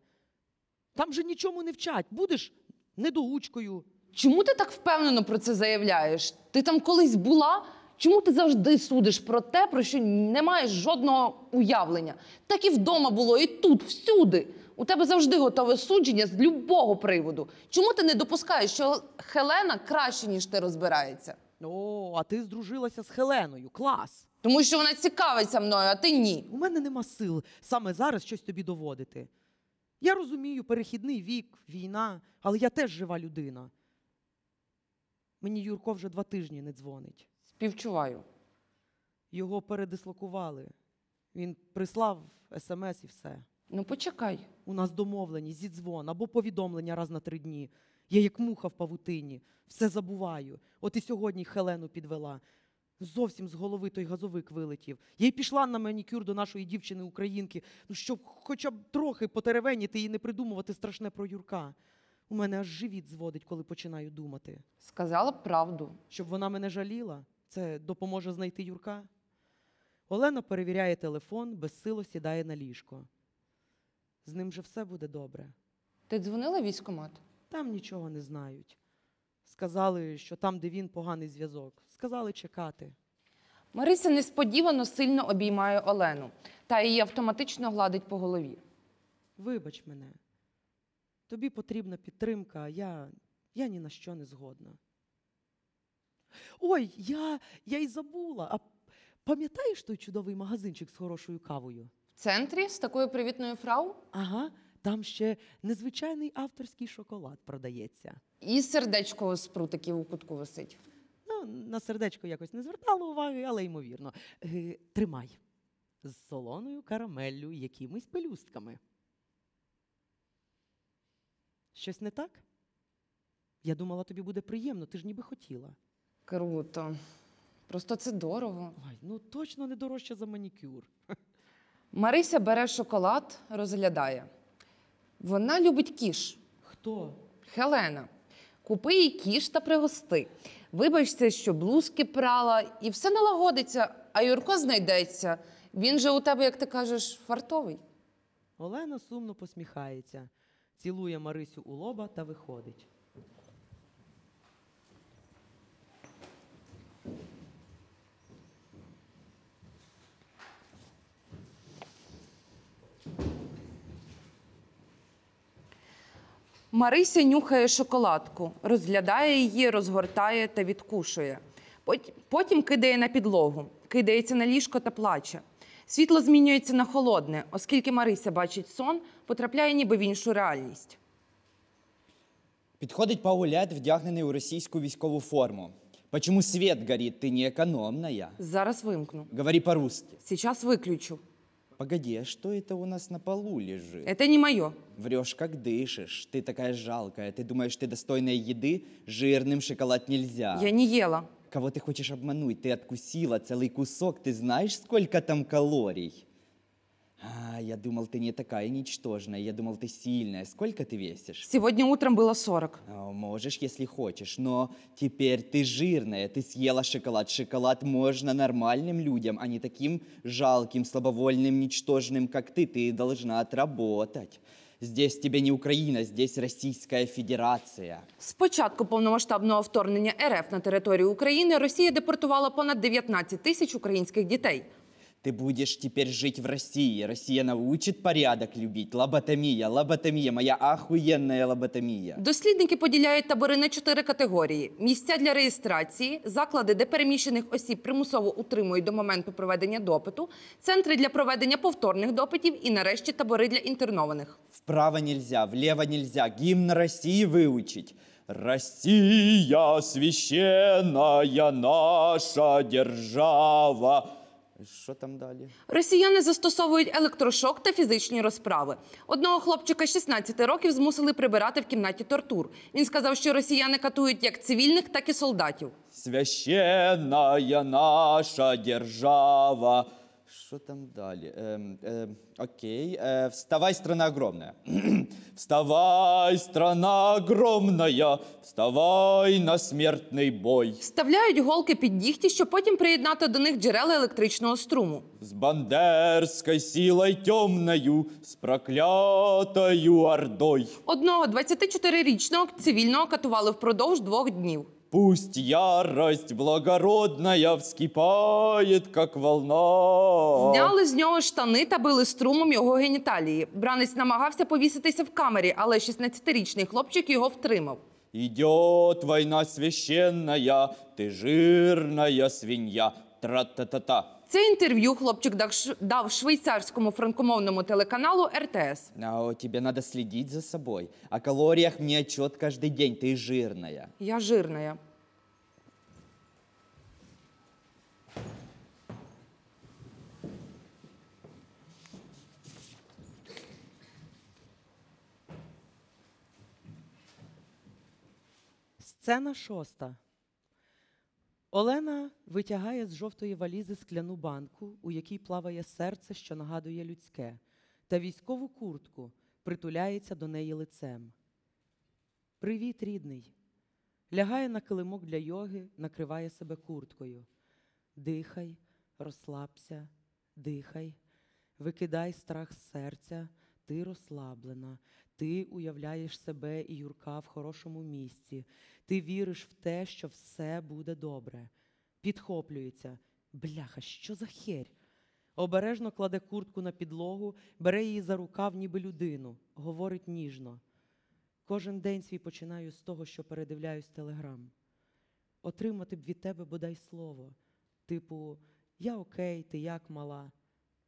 Там же нічому не вчать. Будеш недоучкою. Чому ти так впевнено про це заявляєш? Ти там колись була? Чому ти завжди судиш про те, про що не маєш жодного уявлення? Так і вдома було, і тут, всюди. У тебе завжди готове судження з любого приводу. Чому ти не допускаєш, що Хелена краще, ніж ти розбирається? О, а ти здружилася з Хеленою. Клас! Тому що вона цікавиться мною, а ти ні. У мене нема сил саме зараз щось тобі доводити. Я розумію, перехідний вік, війна, але я теж жива людина. Мені Юрко вже 2 тижні не дзвонить. Співчуваю. Його передислокували. Він прислав смс і все. Ну почекай. У нас домовленість, зідзвон або повідомлення раз на 3 дні. Я як муха в павутині. Все забуваю. От і сьогодні Хелену підвела. Зовсім з голови той газовик вилетів. Я й пішла на манікюр до нашої дівчини-українки, ну, щоб хоча б трохи потеревеніти і не придумувати страшне про Юрка. У мене аж живіт зводить, коли починаю думати. Сказала б правду. Щоб вона мене жаліла? Це допоможе знайти Юрка? Олена перевіряє телефон, безсило сідає на ліжко. З ним же все буде добре. Ти дзвонила в військкомат? Там нічого не знають. Сказали, що там, де він, поганий зв'язок. Сказали чекати. Марися несподівано сильно обіймає Олену. Та її автоматично гладить по голові. Вибач мене. Тобі потрібна підтримка, а я ні на що не згодна. Ой, я й забула. А пам'ятаєш той чудовий магазинчик з хорошою кавою? В центрі? З такою привітною фрау? Ага. Там ще незвичайний авторський шоколад продається. І сердечко з прутиків у кутку висить. Ну, на сердечко якось не звертала уваги, але ймовірно. Тримай. З солоною карамеллю, якимись пелюстками. Щось не так? Я думала, тобі буде приємно, ти ж ніби хотіла. Круто. Просто це дорого. Ой, ну точно не дорожче за манікюр. Марися бере шоколад, розглядає. Вона любить кіш. Хто? Хелена. Купи їй кіш та пригости. Вибачся, що блузки прала, і все налагодиться, а Юрко знайдеться. Він же у тебе, як ти кажеш, фартовий. Олена сумно посміхається, цілує Марисю у лоба та виходить. Марися нюхає шоколадку, розглядає її, розгортає та відкушує. Потім кидає на підлогу, кидається на ліжко та плаче. Світло змінюється на холодне, оскільки Марися бачить сон, потрапляє ніби в іншу реальність. Підходить Паулет, вдягнений у російську військову форму. «Почему свет горит? Ты не экономная?» Зараз вимкну. «Говори по-русски». Сейчас выключу. «Погоди, а что это у нас на полу лежит?» «Это не мое». «Врешь, как дышишь. Ты такая жалкая. Ты думаешь, ты достойная еды? Жирным шоколад нельзя». «Я не ела». «Кого ты хочешь обмануть? Ты откусила целый кусок. Ты знаешь, сколько там калорий?» «А, я думал, ты не такая ничтожная. Я думал, ты сильная. Сколько ты весишь?» «Сегодня утром было 40». «Можешь, если хочешь. Но теперь ты жирная. Ты съела шоколад. Шоколад можно нормальным людям, а не таким жалким, слабовольным, ничтожным, как ты. Ты должна отработать. Здесь тебе не Україна, здесь Російська Федерація». З початку повномасштабного вторгнення РФ на територію України Росія депортувала понад 19 тисяч українських дітей. Ти будеш тепер жити в Росії. Росія навчить порядок любити. Лоботомія, лоботомія, моя ахуєнна лоботомія. Дослідники поділяють табори на 4 категорії: місця для реєстрації, заклади, де переміщених осіб примусово утримують до моменту проведення допиту, центри для проведення повторних допитів і нарешті табори для інтернованих. Вправо нельзя, вліво нельзя, гімн Росії вивчить. Росія священная наша держава. Що там далі? Росіяни застосовують електрошок та фізичні розправи. Одного хлопчика 16 років змусили прибирати в кімнаті тортур. Він сказав, що росіяни катують як цивільних, так і солдатів. Священная наша держава. Що там далі? Окей. Вставай, страна огромная. Вставай, страна огромная. Вставай на смертний бой. Вставляють голки під дігті, щоб потім приєднати до них джерела електричного струму. З бандерською силою темною, з проклятою ордой. Одного 24-річного цивільного катували впродовж 2 днів. Пусть ярость благородная вскипает, как волна. Зняли з нього штани та били струмом його геніталії. Бранець намагався повіситися в камері, але 16-річний хлопчик його втримав. Идет война священная, ты жирная свинья, тра-та-та-та. Це інтерв'ю хлопчик дав швейцарському франкомовному телеканалу РТС. Тебе треба слідити за собою. О калоріях мені отчет кожен день. Ти жирна. Я жирна. Сцена 6. Олена витягає з жовтої валізи скляну банку, у якій плаває серце, що нагадує людське, та військову куртку, притуляється до неї лицем. «Привіт, рідний!» Лягає на килимок для йоги, накриває себе курткою. Дихай, розслабся, дихай, викидай страх з серця, ти розслаблена. Ти уявляєш себе і Юрка в хорошому місці. Ти віриш в те, що все буде добре. Підхоплюється. Бляха, що за херь? Обережно кладе куртку на підлогу, бере її за рукав, ніби людину. Говорить ніжно. Кожен день свій починаю з того, що передивляюсь телеграм. Отримати б від тебе бодай слово. Типу, я окей, ти як мала.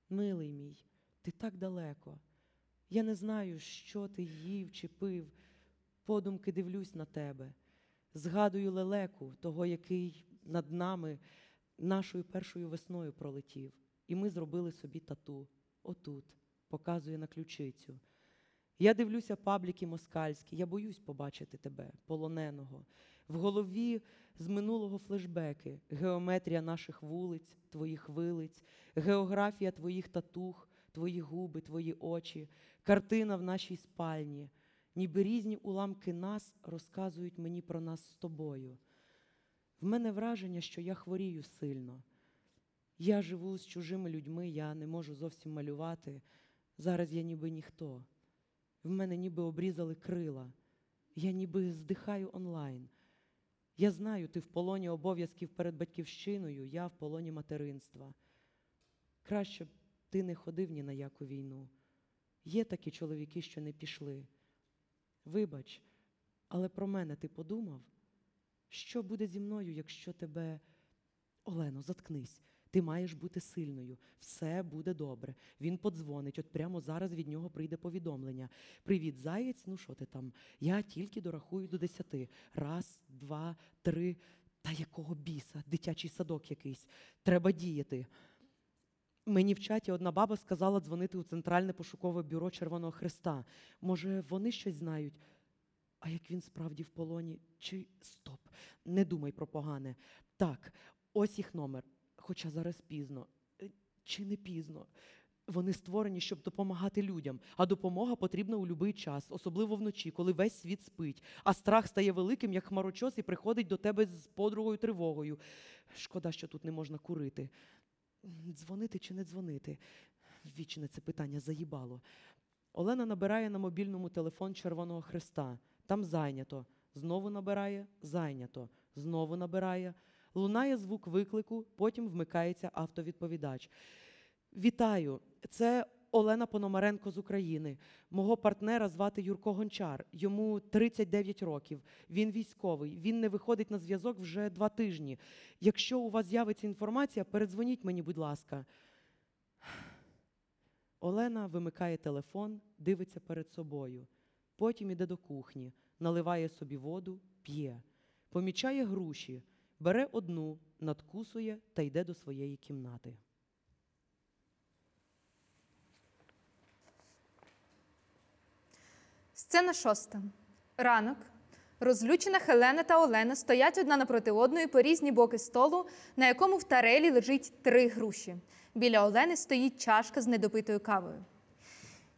Милий мій, ти так далеко. Я не знаю, що ти їв чи пив. Подумки дивлюсь на тебе. Згадую лелеку, того, який над нами, нашою першою весною пролетів. І ми зробили собі тату. Отут. Показує на ключицю. Я дивлюся пабліки москальські, я боюсь побачити тебе, полоненого. В голові з минулого флешбеки, геометрія наших вулиць, твоїх вилиць, географія твоїх татух, твої губи, твої очі, картина в нашій спальні. Ніби різні уламки нас розказують мені про нас з тобою. В мене враження, що я хворію сильно. Я живу з чужими людьми, я не можу зовсім малювати. Зараз я ніби ніхто. В мене ніби обрізали крила. Я ніби здихаю онлайн. Я знаю, ти в полоні обов'язків перед батьківщиною, я в полоні материнства. Краще б ти не ходив ні на яку війну. Є такі чоловіки, що не пішли. Вибач, але про мене ти подумав? Що буде зі мною, якщо тебе... Олено, заткнись. Ти маєш бути сильною. Все буде добре. Він подзвонить. От прямо зараз від нього прийде повідомлення. Привіт, Заєць. Ну, що ти там? Я тільки дорахую до 10. Раз, два, три. Та якого біса? Дитячий садок якийсь. Треба діяти. Мені в чаті одна баба сказала дзвонити у Центральне пошукове бюро Червоного Хреста. Може, вони щось знають? А як він справді в полоні? Чи... Стоп. Не думай про погане. Так, ось їх номер. Хоча зараз пізно. Чи не пізно? Вони створені, щоб допомагати людям. А допомога потрібна у будь-який час, особливо вночі, коли весь світ спить. А страх стає великим, як хмарочос, і приходить до тебе з подругою тривогою. Шкода, що тут не можна курити. Дзвонити чи не дзвонити? Вічне це питання заїбало. Олена набирає на мобільному телефон Червоного Хреста. Там зайнято. Знову набирає. Зайнято. Знову набирає. Лунає звук виклику, потім вмикається автовідповідач. Вітаю, це Олена Пономаренко з України. Мого партнера звати Юрко Гончар, йому 39 років. Він військовий, він не виходить на зв'язок вже 2 тижні. Якщо у вас з'явиться інформація, передзвоніть мені, будь ласка. Олена вимикає телефон, дивиться перед собою. Потім іде до кухні, наливає собі воду, п'є. Помічає груші. Бере одну, надкусує та йде до своєї кімнати. Сцена 6. Ранок. Розлючена Хелена та Олена стоять одна напроти одної по різні боки столу, на якому в тарелі лежить 3 груші. Біля Олени стоїть чашка з недопитою кавою.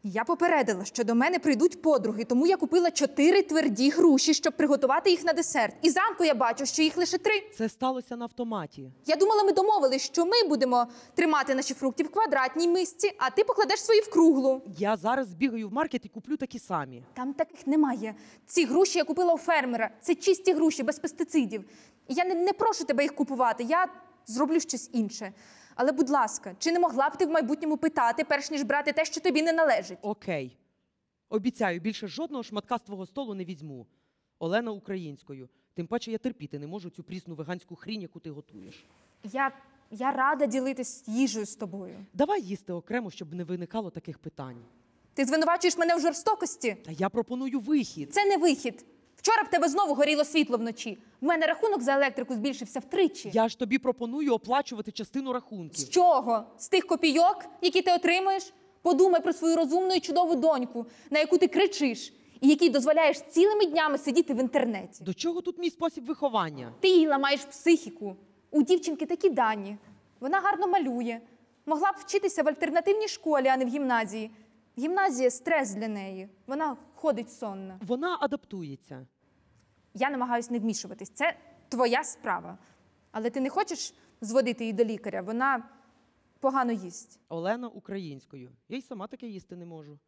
Я попередила, що до мене прийдуть подруги, тому я купила 4 тверді груші, щоб приготувати їх на десерт. І зранку я бачу, що їх лише 3. Це сталося на автоматі. Я думала, ми домовились, що ми будемо тримати наші фрукти в квадратній мисці, а ти покладеш свої в круглу. Я зараз збігаю в маркет і куплю такі самі. Там таких немає. Ці груші я купила у фермера. Це чисті груші, без пестицидів. Я не прошу тебе їх купувати, я зроблю щось інше. Але, будь ласка, чи не могла б ти в майбутньому питати, перш ніж брати те, що тобі не належить? Окей. Обіцяю, більше жодного шматка з твого столу не візьму. Олена українською. Тим паче я терпіти не можу цю прісну веганську хрінь, яку ти готуєш. Я рада ділитись їжею з тобою. Давай їсти окремо, щоб не виникало таких питань. Ти звинувачуєш мене в жорстокості? Та я пропоную вихід. Це не вихід. Вчора в тебе знову горіло світло вночі. В мене рахунок за електрику збільшився втричі. Я ж тобі пропоную оплачувати частину рахунків. З чого? З тих копійок, які ти отримуєш? Подумай про свою розумну і чудову доньку, на яку ти кричиш, і якій дозволяєш цілими днями сидіти в інтернеті. До чого тут мій спосіб виховання? Ти їй ламаєш психіку. У дівчинки такі дані. Вона гарно малює. Могла б вчитися в альтернативній школі, а не в гімназії. Гімназія – стрес для неї. Вона ходить сонна. Вона адаптується. Я намагаюся не вмішуватись. Це твоя справа. Але ти не хочеш зводити її до лікаря? Вона погано їсть. Олена українською. Я й сама таке їсти не можу.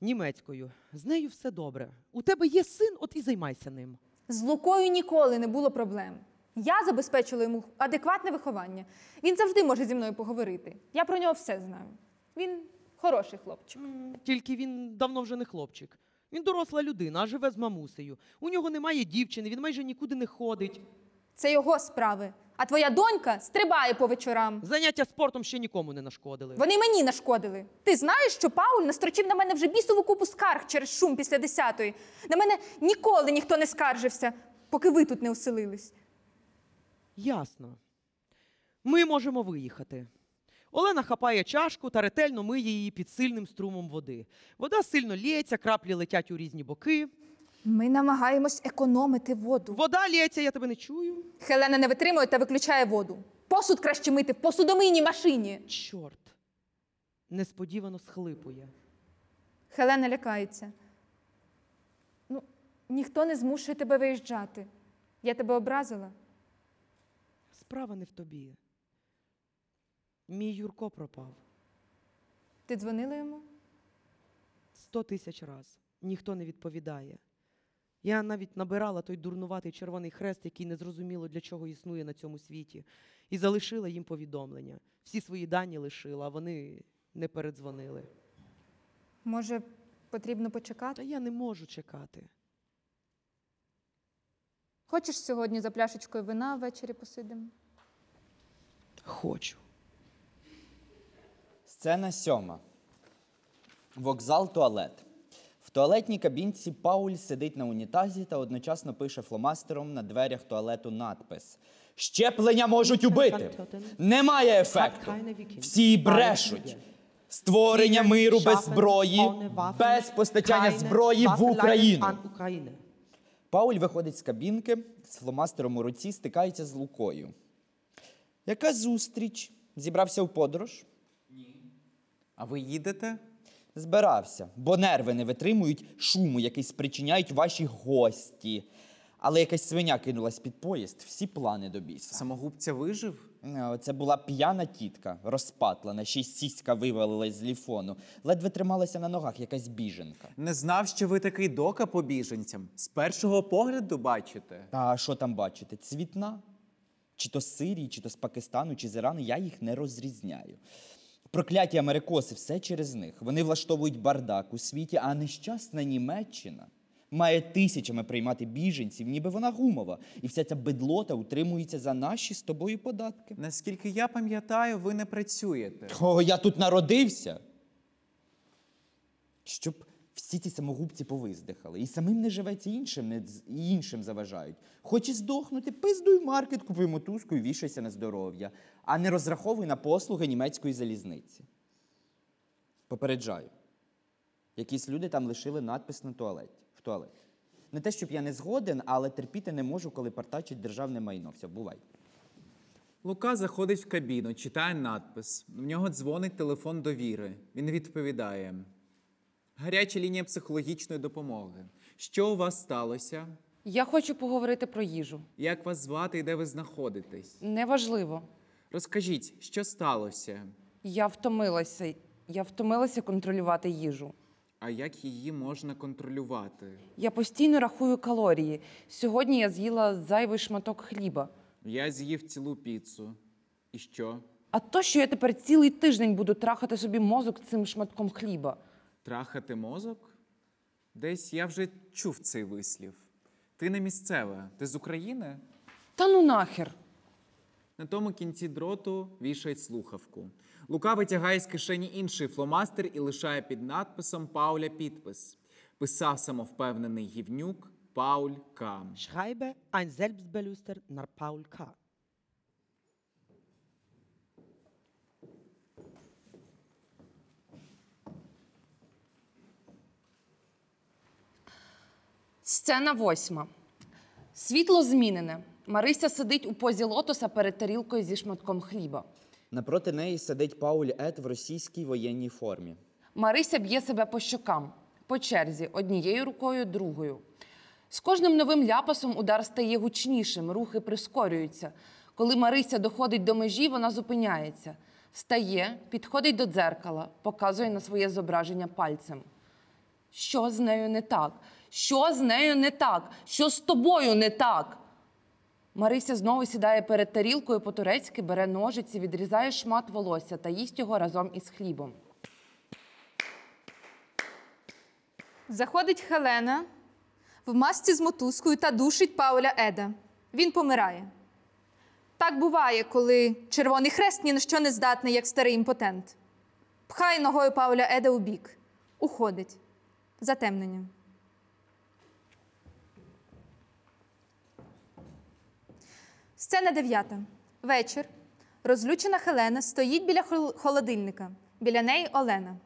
Німецькою. З нею все добре. У тебе є син, от і займайся ним. З Лукою ніколи не було проблем. Я забезпечила йому адекватне виховання. Він завжди може зі мною поговорити. Я про нього все знаю. Він... хороший хлопчик. Тільки він давно вже не хлопчик. Він доросла людина, а живе з мамусею. У нього немає дівчини, він майже нікуди не ходить. Це його справи. А твоя донька стрибає по вечорам. Заняття спортом ще нікому не нашкодили. Вони мені нашкодили. Ти знаєш, що Пауль настрочив на мене вже бісову купу скарг через шум після 10-ї? На мене ніколи ніхто не скаржився, поки ви тут не оселились. Ясно. Ми можемо виїхати. Олена хапає чашку та ретельно миє її під сильним струмом води. Вода сильно лється, краплі летять у різні боки. Ми намагаємось економити воду. Вода лється, я тебе не чую. Хелена не витримує та виключає воду. Посуд краще мити в посудомийній машині. Чорт. Несподівано схлипує. Хелена лякається. Ну, ніхто не змушує тебе виїжджати. Я тебе образила? Справа не в тобі. Мій Юрко пропав. Ти дзвонила йому? 100 тисяч раз. Ніхто не відповідає. Я навіть набирала той дурнуватий Червоний Хрест, який незрозуміло для чого існує на цьому світі, і залишила їм повідомлення. Всі свої дані лишила, а вони не передзвонили. Може, потрібно почекати? Та я не можу чекати. Хочеш сьогодні за пляшечкою вина ввечері посидимо? Хочу. Сцена 7. Вокзал, туалет. В туалетній кабінці Пауль сидить на унітазі та одночасно пише фломастером на дверях туалету надпис: «Щеплення можуть убити! Немає ефекту! Всі брешуть! Створення миру без зброї, без постачання зброї в Україну!» Пауль виходить з кабінки, з фломастером у руці, стикається з Лукою. «Яка зустріч? Зібрався в подорож?» «Ні». «А ви їдете?» «Збирався, бо нерви не витримують шуму, який спричиняють ваші гості. Але якась свиня кинулась під поїзд, всі плани до біса». «Самогубця вижив?» «Це була п'яна тітка, розпатлана, ще й сіська вивалилась з ліфону. Ледве трималася на ногах якась біженка». «Не знав, що ви такий дока по біженцям. З першого погляду бачите». «Та що там бачите? Цвітна. Чи то з Сирії, чи то з Пакистану, чи з Ірану, я їх не розрізняю. Прокляті америкоси, все через них. Вони влаштовують бардак у світі, а нещасна Німеччина має тисячами приймати біженців, ніби вона гумова. І вся ця бедлота утримується за наші з тобою податки». «Наскільки я пам'ятаю, ви не працюєте». «О, я тут народився!» «Щоб всі ці самогубці повиздихали. І самим не живеться, і іншим заважають. Хоч і здохнути, пиздуй маркет, купуй мотузку і вішайся на здоров'я. А не розраховуй на послуги німецької залізниці». Попереджаю. Якісь люди там лишили надпис на туалеті. Туалет. Не те, щоб я не згоден, але терпіти не можу, коли партачить державне майно. Все, бувай. Лука заходить в кабіну, читає надпис. В нього дзвонить телефон довіри. Він відповідає. «Гаряча лінія психологічної допомоги. Що у вас сталося?» «Я хочу поговорити про їжу». «Як вас звати і де ви знаходитесь?» «Неважливо». «Розкажіть, що сталося?» Я втомилася контролювати їжу». «А як її можна контролювати?» «Я постійно рахую калорії. Сьогодні я з'їла зайвий шматок хліба». «Я з'їв цілу піцу. І що?» «А то, що я тепер цілий тиждень буду трахати собі мозок цим шматком хліба». «Трахати мозок? Десь я вже чув цей вислів. Ти не місцева. Ти з України?» «Та ну нахер!» На тому кінці дроту вішають слухавку. Лука витягає з кишені інший фломастер і лишає під надписом Пауля підпис. Писав самовпевнений гівнюк Пауль К. «Schreibe ein Selbstbewusster nach Paul K.» Сцена 8. Світло змінене. Марися сидить у позі лотоса перед тарілкою зі шматком хліба. Напроти неї сидить Пауль Ет в російській воєнній формі. Марися б'є себе по щокам. По черзі. Однією рукою, другою. З кожним новим ляпасом удар стає гучнішим, рухи прискорюються. Коли Марися доходить до межі, вона зупиняється. Встає, підходить до дзеркала, показує на своє зображення пальцем. Що з нею не так? Що з нею не так? Що з тобою не так? Марися знову сідає перед тарілкою по-турецьки, бере ножиці, відрізає шмат волосся та їсть його разом із хлібом. Заходить Хелена в масці з мотузкою та душить Пауля Еда. Він помирає. Так буває, коли Червоний Хрест ні на що не здатний, як старий імпотент. Пхає ногою Пауля Еда у бік. Уходить. Затемнення. Сцена 9. Вечір. Розлючена Хелена стоїть біля холодильника. Біля неї Олена.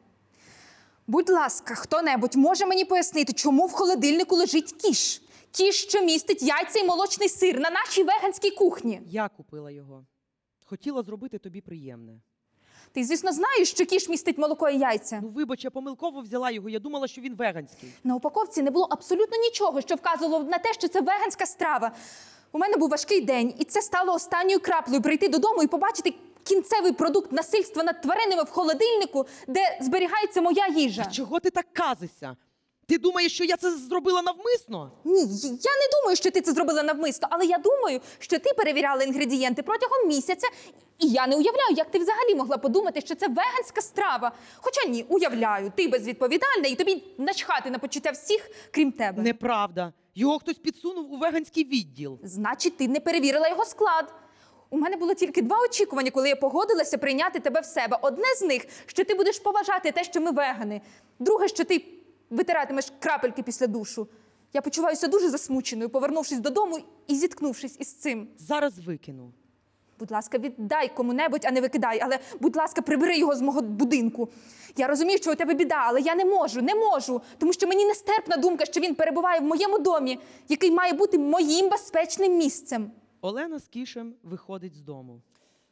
Будь ласка, хто-небудь може мені пояснити, чому в холодильнику лежить кіш? Кіш, що містить яйця і молочний сир на нашій веганській кухні. Я купила його. Хотіла зробити тобі приємне. Ти, звісно, знаєш, що кіш містить молоко і яйця? Ну, вибач, я помилково взяла його. Я думала, що він веганський. На упаковці не було абсолютно нічого, що вказувало на те, що це веганська страва. У мене був важкий день, і це стало останньою краплею прийти додому і побачити кінцевий продукт насильства над тваринами в холодильнику, де зберігається моя їжа. Та чого ти так казишся? Ти думаєш, що я це зробила навмисно? Ні, я не думаю, що ти це зробила навмисно, але я думаю, що ти перевіряла інгредієнти протягом місяця, і я не уявляю, як ти взагалі могла подумати, що це веганська страва. Хоча ні, уявляю, ти безвідповідальна, і тобі начхати на почуття всіх, крім тебе. Неправда. Його хтось підсунув у веганський відділ. Значить, ти не перевірила його склад. У мене було тільки два очікування, коли я погодилася прийняти тебе в себе. Одне з них, що ти будеш поважати те, що ми вегани. Друге, що ти витиратимеш крапельки після душу. Я почуваюся дуже засмученою, повернувшись додому і зіткнувшись із цим. Зараз викину. Будь ласка, віддай кому-небудь, а не викидай. Але, будь ласка, прибери його з мого будинку. Я розумію, що у тебе біда, але я не можу. Тому що мені нестерпна думка, що він перебуває в моєму домі, який має бути моїм безпечним місцем. Олена з кішем виходить з дому.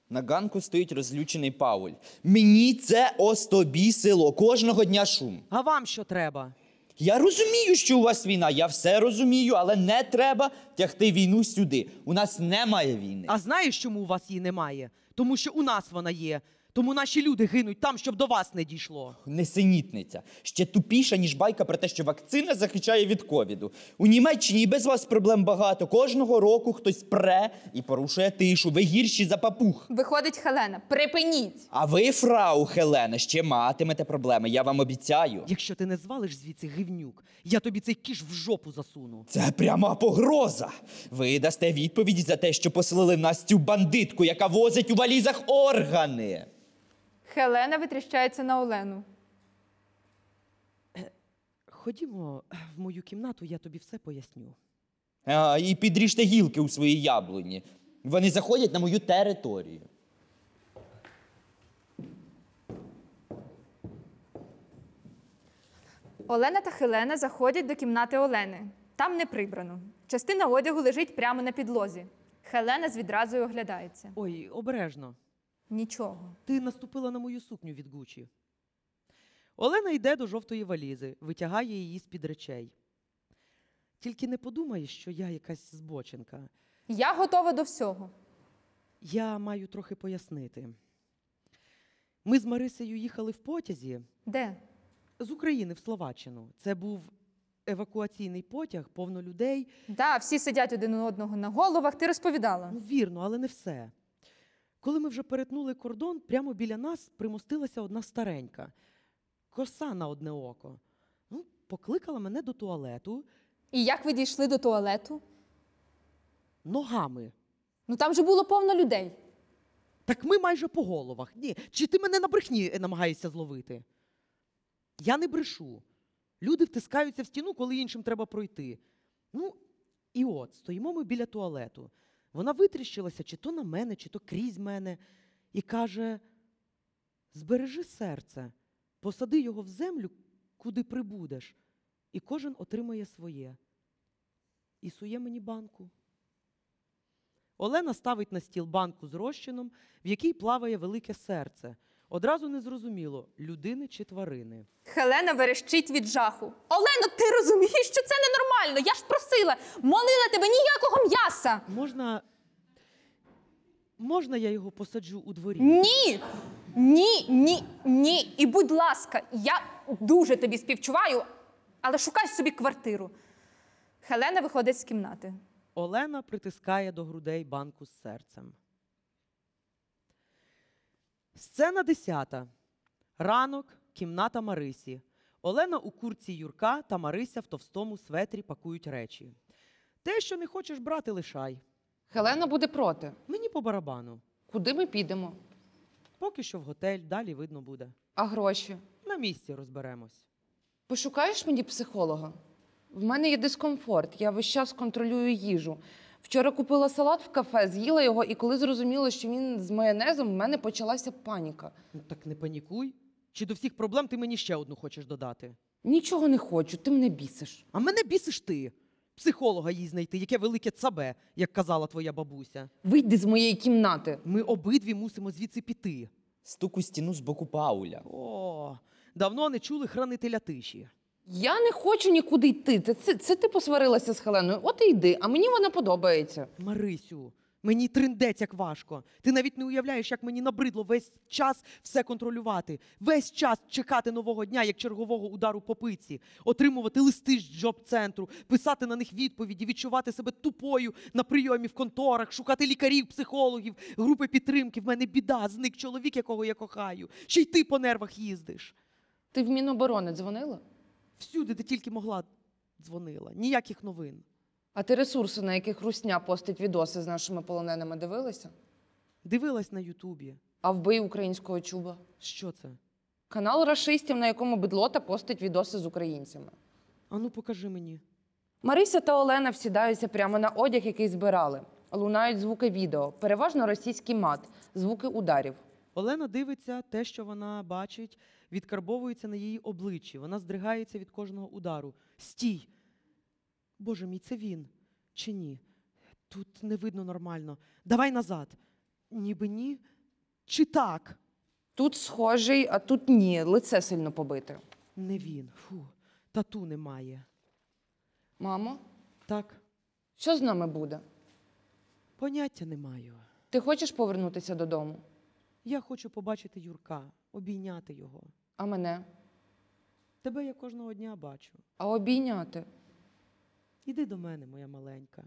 На ганку стоїть розлючений Пауль. Мені це остобісило. Кожного дня шум. А вам що треба? Я розумію, що у вас війна. Я все розумію, але не треба тягти війну сюди. У нас немає війни. А знаєш, чому у вас її немає? Тому що у нас вона є. Тому наші люди гинуть там, щоб до вас не дійшло. Несенітниця. Ще тупіша, ніж байка про те, що вакцина захищає від ковіду. У Німеччині і без вас проблем багато. Кожного року хтось пре і порушує тишу. Ви гірші за папуг. Виходить Хелена. Припиніть! А ви, фрау Хелена, ще матимете проблеми. Я вам обіцяю. Якщо ти не звалиш звідси, гівнюк, я тобі цей кіш в жопу засуну. Це пряма погроза. Ви дасте відповіді за те, що послали нас цю бандитку, яка возить у валізах органи. Хелена витріщається на Олену. Ходімо в мою кімнату, я тобі все поясню. І підріжте гілки у своїй яблуні. Вони заходять на мою територію. Олена та Хелена заходять до кімнати Олени. Там не прибрано. Частина одягу лежить прямо на підлозі. Хелена з відразою оглядається. Ой, обережно. Нічого. Ти наступила на мою сукню від Гучі. Олена йде до жовтої валізи, витягає її з-під речей. Тільки не подумай, що я якась збоченка. Я готова до всього. Я маю трохи пояснити. Ми з Марисею їхали в потязі. Де? З України в Словаччину. Це був евакуаційний потяг, повно людей. Так, всі сидять один у одного на головах, ти розповідала. Ну, вірно, але не все. Коли ми вже перетнули кордон, прямо біля нас примостилася одна старенька. Коса на одне око. Ну, покликала мене до туалету. І як ви дійшли до туалету? Ногами. Ну, там же було повно людей. Так ми майже по головах. Ні, чи ти мене на брехні намагаєшся зловити? Я не брешу. Люди втискаються в стіну, коли іншим треба пройти. Ну, і от, стоїмо ми біля туалету. Вона витріщилася чи то на мене, чи то крізь мене і каже: збережи серце, посади його в землю, куди прибудеш, і кожен отримає своє. І сує мені банку. Олена ставить на стіл банку з розчином, в якій плаває велике серце. Одразу не зрозуміло, людини чи тварини. Хелена верещить від жаху. Олено, ти розумієш, що це ненормально? Я ж просила, молила тебе, ніякого м'яса. Можна я його посаджу у дворі? Ні. І будь ласка, я дуже тобі співчуваю, але шукай собі квартиру. Хелена виходить з кімнати. Олена притискає до грудей банку з серцем. Сцена 10. Ранок, кімната Марисі. Олена у куртці Юрка та Марися в товстому светрі пакують речі. Те, що не хочеш брати, лишай. Хелена буде проти. Мені по барабану. Куди ми підемо? Поки що в готель, далі видно буде. А гроші? На місці розберемось. Пошукаєш мені психолога? В мене є дискомфорт, я весь час контролюю їжу. Вчора купила салат в кафе, з'їла його, і коли зрозуміла, що він з майонезом, в мене почалася паніка. Ну, так не панікуй. Чи до всіх проблем ти мені ще одну хочеш додати? Нічого не хочу, ти мене бісиш. А мене бісиш ти. Психолога їй знайти, яке велике цабе, як казала твоя бабуся. Вийди з моєї кімнати. Ми обидві мусимо звідси піти. Стук у стіну з боку Пауля. О, давно не чули хранителя тиші. Я не хочу нікуди йти. Це ти посварилася з Хеленою. От і йди, а мені вона подобається. Марисю, мені триндець як важко. Ти навіть не уявляєш, як мені набридло весь час все контролювати. Весь час чекати нового дня, як чергового удару по пиці. Отримувати листи з джоб-центру, писати на них відповіді, відчувати себе тупою на прийомі в конторах, шукати лікарів, психологів, групи підтримки. В мене біда, зник чоловік, якого я кохаю. Ще й ти по нервах їздиш. Ти в Міноборони дзвонила? Всюди, де тільки могла, дзвонила. Ніяких новин. А ти ресурси, на яких Русня постить відоси з нашими полоненими, дивилася? Дивилась на Ютубі. А вбий українського чуба? Що це? Канал рашистів, на якому Бедлота постить відоси з українцями. Ану, покажи мені. Марися та Олена всідаються прямо на одяг, який збирали. Лунають звуки відео. Переважно російський мат. Звуки ударів. Олена дивиться, те, що вона бачить, відкарбовується на її обличчі. Вона здригається від кожного удару. Стій! Боже мій, це він. Чи ні? Тут не видно нормально. Давай назад. Ніби ні. Чи так? Тут схожий, а тут ні. Лице сильно побите. Не він. Фу. Тату немає. Мамо? Так? Що з нами буде? Поняття не маю. Ти хочеш повернутися додому? Я хочу побачити Юрка, обійняти його. А мене? Тебе я кожного дня бачу. А обійняти? Іди до мене, моя маленька.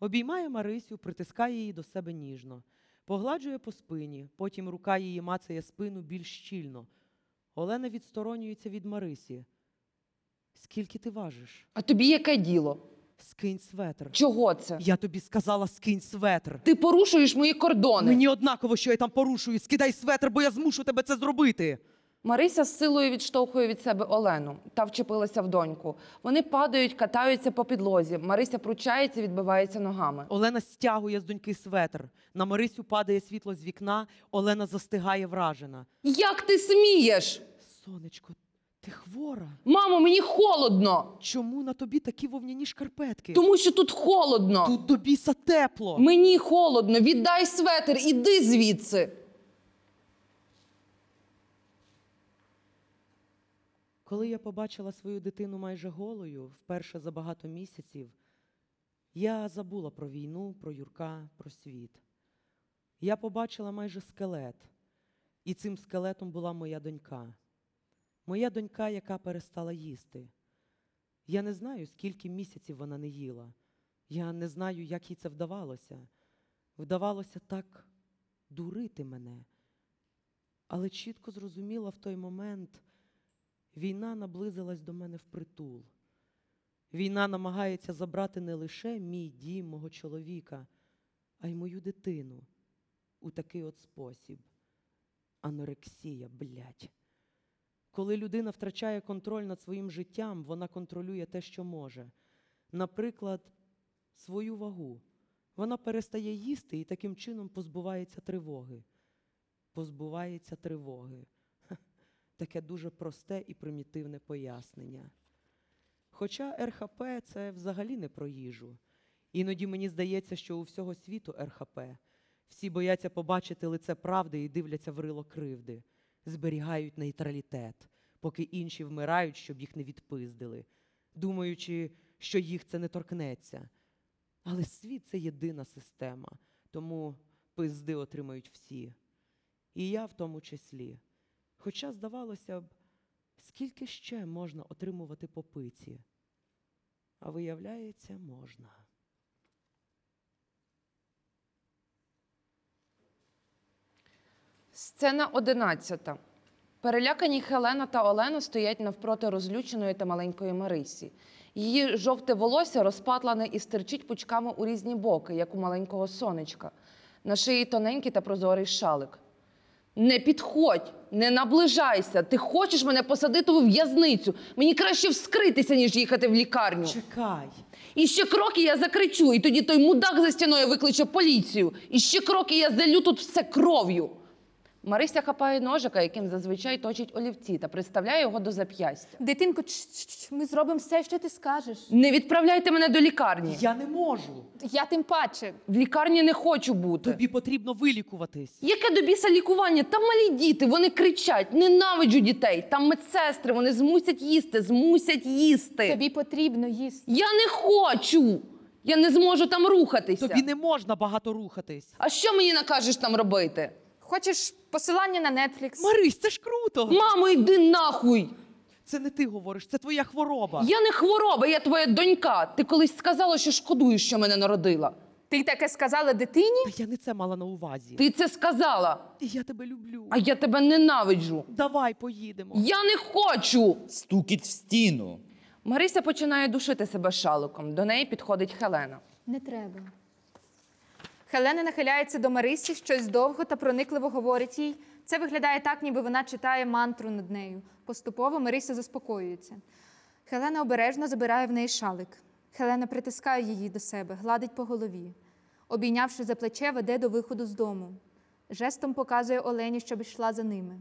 Обіймає Марисю, притискає її до себе ніжно. Погладжує по спині, потім рука її мацає спину більш щільно. Олена відсторонюється від Марисі. Скільки ти важиш? А тобі яке діло? Скинь светр. Чого це? Я тобі сказала, скинь светр. Ти порушуєш мої кордони. Мені однаково, що я там порушую. Скидай светр, бо я змушу тебе це зробити. Марися з силою відштовхує від себе Олену. Та вчепилася в доньку. Вони падають, катаються по підлозі. Марися пручається, відбивається ногами. Олена стягує з доньки светр. На Марисю падає світло з вікна. Олена застигає вражена. Як ти смієш? Сонечко, ти хвора. Мамо, мені холодно. Чому на тобі такі вовняні шкарпетки? Тому що тут холодно. Тут до біса тепло. Мені холодно. Віддай светр, іди звідси. Коли я побачила свою дитину майже голою, вперше за багато місяців, я забула про війну, про Юрка, про світ. Я побачила майже скелет. І цим скелетом була моя донька. Моя донька, яка перестала їсти. Я не знаю, скільки місяців вона не їла. Я не знаю, як їй це вдавалося. Вдавалося так дурити мене. Але чітко зрозуміла в той момент, війна наблизилась до мене впритул. Війна намагається забрати не лише мій дім, мого чоловіка, а й мою дитину. У такий от спосіб. Анорексія, блядь. Коли людина втрачає контроль над своїм життям, вона контролює те, що може. Наприклад, свою вагу. Вона перестає їсти і таким чином позбувається тривоги. Позбувається тривоги. Таке дуже просте і примітивне пояснення. Хоча РХП – це взагалі не про їжу. Іноді мені здається, що у всього світу РХП. Всі бояться побачити лице правди і дивляться в рило кривди. Зберігають нейтралітет, поки інші вмирають, щоб їх не відпиздили, думаючи, що їх це не торкнеться. Але світ – це єдина система, тому пизди отримають всі. І я в тому числі. Хоча, здавалося б, скільки ще можна отримувати по пиці? А виявляється, можна. Сцена 11. Перелякані Хелена та Олена стоять навпроти розлюченої та маленької Марисі. Її жовте волосся розпатлане і стирчить пучками у різні боки, як у маленького сонечка. На шиї тоненький та прозорий шалик. Не підходь, не наближайся. Ти хочеш мене посадити у в'язницю. Мені краще вскритися, ніж їхати в лікарню. Чекай. І ще крок, і я закричу, і тоді той мудак за стіною викличе поліцію. І ще крок, і я залю тут все кров'ю. Марися хапає ножика, яким зазвичай точить олівці, та приставляє його до зап'ястя. Дитинко, ми зробимо все, що ти скажеш. Не відправляйте мене до лікарні. Я не можу. Я тим паче. В лікарні не хочу бути. Тобі потрібно вилікуватись. Яке до біса лікування? Там малі діти, вони кричать, ненавиджу дітей. Там медсестри, вони змусять їсти, змусять їсти. Тобі потрібно їсти. Я не хочу. Я не зможу там рухатися. Тобі не можна багато рухатись. А що мені накажеш там робити? Хочеш посилання на Netflix? Марись, це ж круто! Мамо, йди нахуй! Це не ти говориш, це твоя хвороба. Я не хвороба, я твоя донька. Ти колись сказала, що шкодуєш, що мене народила. Ти таке сказала дитині? Та я не це мала на увазі. Ти це сказала. Я тебе люблю. А я тебе ненавиджу. Давай поїдемо. Я не хочу! Стукіть в стіну. Марися починає душити себе шаликом. До неї підходить Хелена. Не треба. Хелена нахиляється до Марисі, щось довго та проникливо говорить їй. Це виглядає так, ніби вона читає мантру над нею. Поступово Марися заспокоюється. Хелена обережно забирає в неї шалик. Хелена притискає її до себе, гладить по голові. Обійнявши за плече, веде до виходу з дому. Жестом показує Олені, щоб йшла за ними.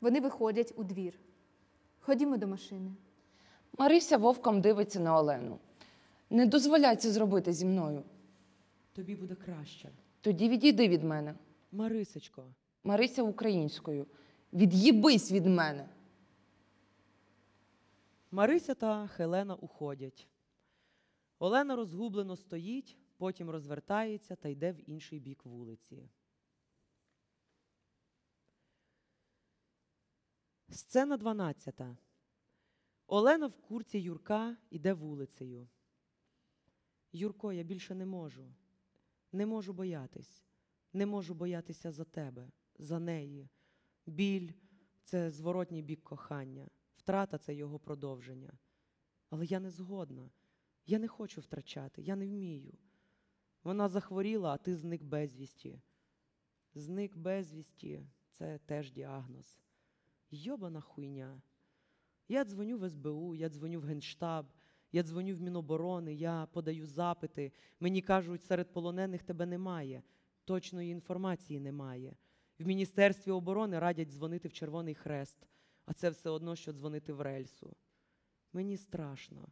Вони виходять у двір. Ходімо до машини. Марися вовком дивиться на Олену. Не дозволяй це зробити зі мною. Тобі буде краще. Тоді відійди від мене. Марисечко. Марися українською. Від'їбись від мене. Марися та Хелена уходять. Олена розгублено стоїть, потім розвертається та йде в інший бік вулиці. Сцена 12. Олена в курці Юрка йде вулицею. Юрко, я більше не можу. Не можу боятись. Не можу боятися за тебе, за неї. Біль – це зворотній бік кохання. Втрата – це його продовження. Але я не згодна. Я не хочу втрачати. Я не вмію. Вона захворіла, а ти зник безвісті. Зник безвісті – це теж діагноз. Йобана хуйня. Я дзвоню в СБУ, я дзвоню в Генштаб. Я дзвоню в Міноборони, я подаю запити. Мені кажуть, серед полонених тебе немає. Точної інформації немає. В Міністерстві оборони радять дзвонити в Червоний Хрест. А це все одно, що дзвонити в рельсу. Мені страшно.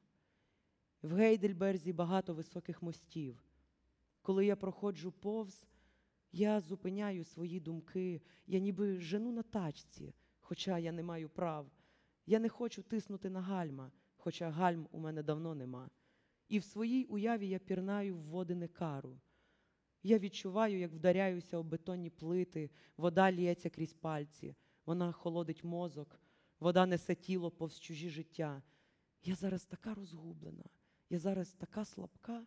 В Гайдельберзі багато високих мостів. Коли я проходжу повз, я зупиняю свої думки. Я ніби жену на тачці, хоча я не маю прав. Я не хочу тиснути на гальма. Хоча гальм у мене давно нема. І в своїй уяві я пірнаю в води Некару. Я відчуваю, як вдаряюся об бетонні плити, вода лється крізь пальці, вона холодить мозок, вода несе тіло повз чужі життя. Я зараз така розгублена, я зараз така слабка.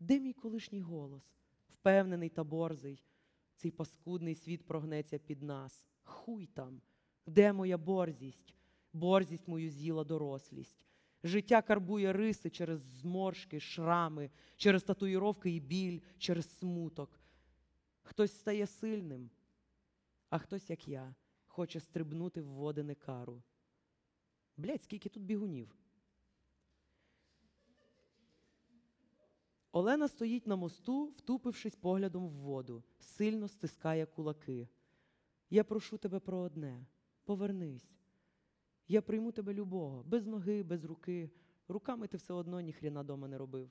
Де мій колишній голос? Впевнений та борзий. Цей паскудний світ прогнеться під нас. Хуй там! Де моя борзість? Борзість мою з'їла дорослість. Життя карбує риси через зморшки, шрами, через татуїровки і біль, через смуток. Хтось стає сильним, а хтось, як я, хоче стрибнути в води Некару. Блядь, скільки тут бігунів. Олена стоїть на мосту, втупившись поглядом в воду, сильно стискає кулаки. Я прошу тебе про одне – повернись. Я прийму тебе любого, без ноги, без руки. Руками ти все одно ніхріна дома не робив.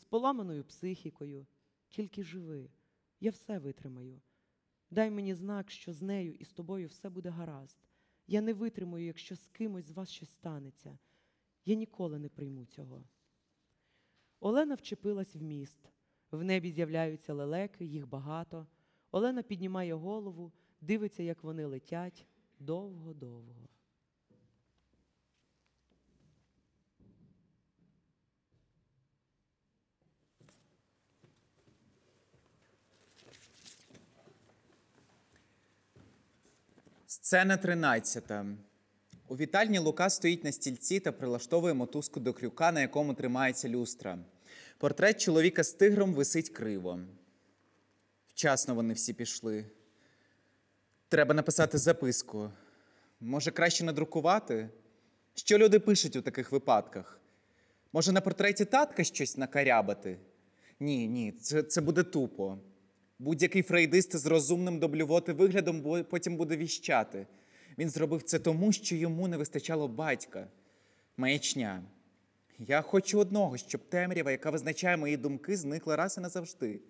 З поламаною психікою. Тільки живи. Я все витримаю. Дай мені знак, що з нею і з тобою все буде гаразд. Я не витримую, якщо з кимось з вас щось станеться. Я ніколи не прийму цього. Олена вчепилась в міст. В небі з'являються лелеки, їх багато. Олена піднімає голову, дивиться, як вони летять. Довго-довго. Сцена 13. У вітальні Лука стоїть на стільці та прилаштовує мотузку до крюка, на якому тримається люстра. Портрет чоловіка з тигром висить криво. Вчасно вони всі пішли. Треба написати записку. Може, краще надрукувати? Що люди пишуть у таких випадках? Може, на портреті татка щось накарябати? Ні, це буде тупо. Будь-який фрейдист з розумним доблювати виглядом потім буде віщати. Він зробив це тому, що йому не вистачало батька. Маячня. Я хочу одного, щоб темрява, яка визначає мої думки, зникла раз і назавжди.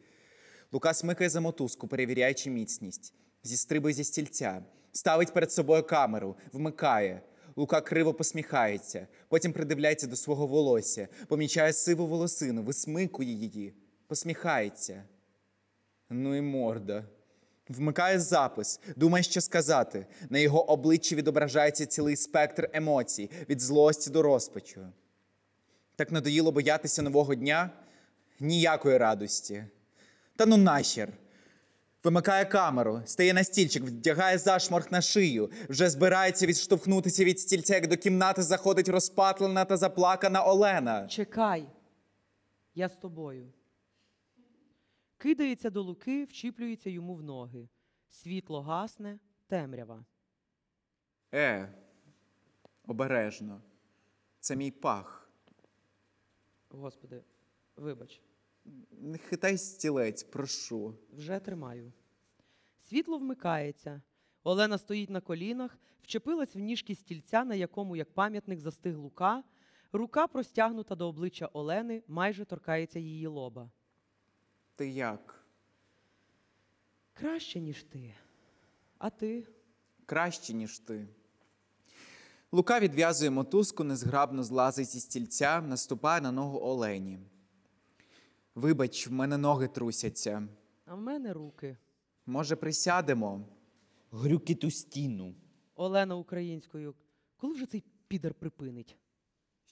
Лука смикає за мотузку, перевіряючи міцність. Зістрибує зі стільця. Ставить перед собою камеру. Вмикає. Лука криво посміхається. Потім придивляється до свого волосся. Помічає сиву волосину. Висмикує її. Посміхається. Ну і морда. Вмикає запис. Думає, що сказати. На його обличчі відображається цілий спектр емоцій. Від злості до розпачу. Так надоїло боятися нового дня? Ніякої радості. Та ну нахер. Вимикає камеру, стає на стільчик, вдягає зашморг на шию. Вже збирається відштовхнутися від стільця, як до кімнати заходить розпатлена та заплакана Олена. Чекай, я з тобою. Кидається до Луки, вчіплюється йому в ноги. Світло гасне, темрява. Обережно. Це мій пах. Господи, вибач. Не хитай стілець, прошу. Вже тримаю. Світло вмикається. Олена стоїть на колінах, вчепилась в ніжки стільця, на якому, як пам'ятник, застиг Лука. Рука, простягнута до обличчя Олени, майже торкається її лоба. Ти як? Краще, ніж ти. А ти? Краще, ніж ти. Лука відв'язує мотузку, незграбно злазить зі стільця, наступає на ногу Олені. Вибач, в мене ноги трусяться. А в мене руки. Може, присядемо? Грюки ту стіну. Олена українською. Коли вже цей підар припинить?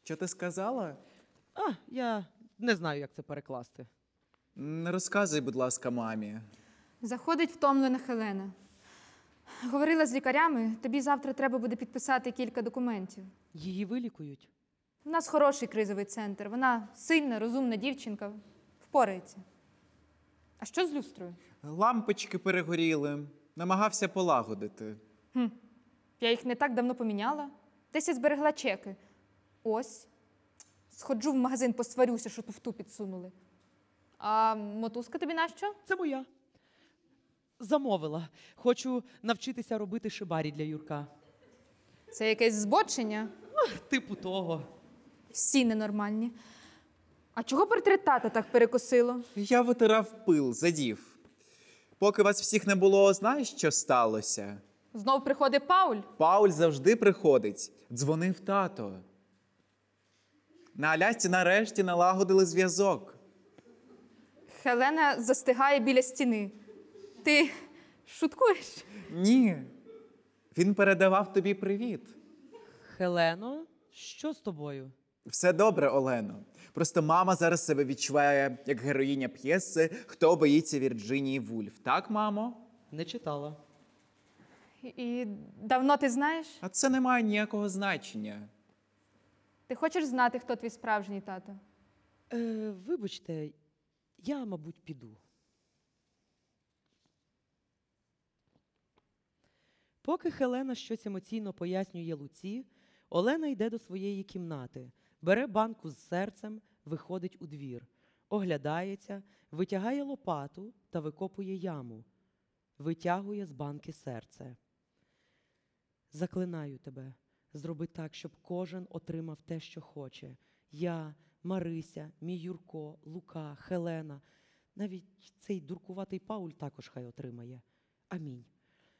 Що ти сказала? Я не знаю, як це перекласти. Не розказуй, будь ласка, мамі. Заходить втомлена Хелена. Говорила з лікарями, тобі завтра треба буде підписати кілька документів. Її вилікують? У нас хороший кризовий центр. Вона сильна, розумна дівчинка. Впорається. А що з люстрою? Лампочки перегоріли. Намагався полагодити. Я їх не так давно поміняла. Десь я зберегла чеки. Ось. Сходжу в магазин, посварюся, що туфту підсунули. А мотузка тобі нащо? Це моя. Замовила. Хочу навчитися робити шибарі для Юрка. Це якесь збочення? Типу того. Всі ненормальні. А чого портрет тата так перекосило? Я витирав пил, задів. Поки вас всіх не було, знаєш, що сталося? Знов приходить Пауль? Пауль завжди приходить. Дзвонив тато. На Алясці нарешті налагодили зв'язок. Хелена застигає біля стіни. Ти шуткуєш? Ні. Він передавав тобі привіт. Хелено, що з тобою? Все добре, Олено. Просто мама зараз себе відчуває як героїня п'єси «Хто боїться Вірджинії Вульф». Так, мамо? Не читала. І давно ти знаєш? А це не має ніякого значення. Ти хочеш знати, хто твій справжній тато? Вибачте, я, мабуть, піду. Поки Хелена щось емоційно пояснює Луці, Олена йде до своєї кімнати, бере банку з серцем, виходить у двір, оглядається, витягає лопату та викопує яму. Витягує з банки серце. Заклинаю тебе, зроби так, щоб кожен отримав те, що хоче. Я, Марися, мій Юрко, Лука, Хелена. Навіть цей дуркуватий Пауль також хай отримає. Амінь.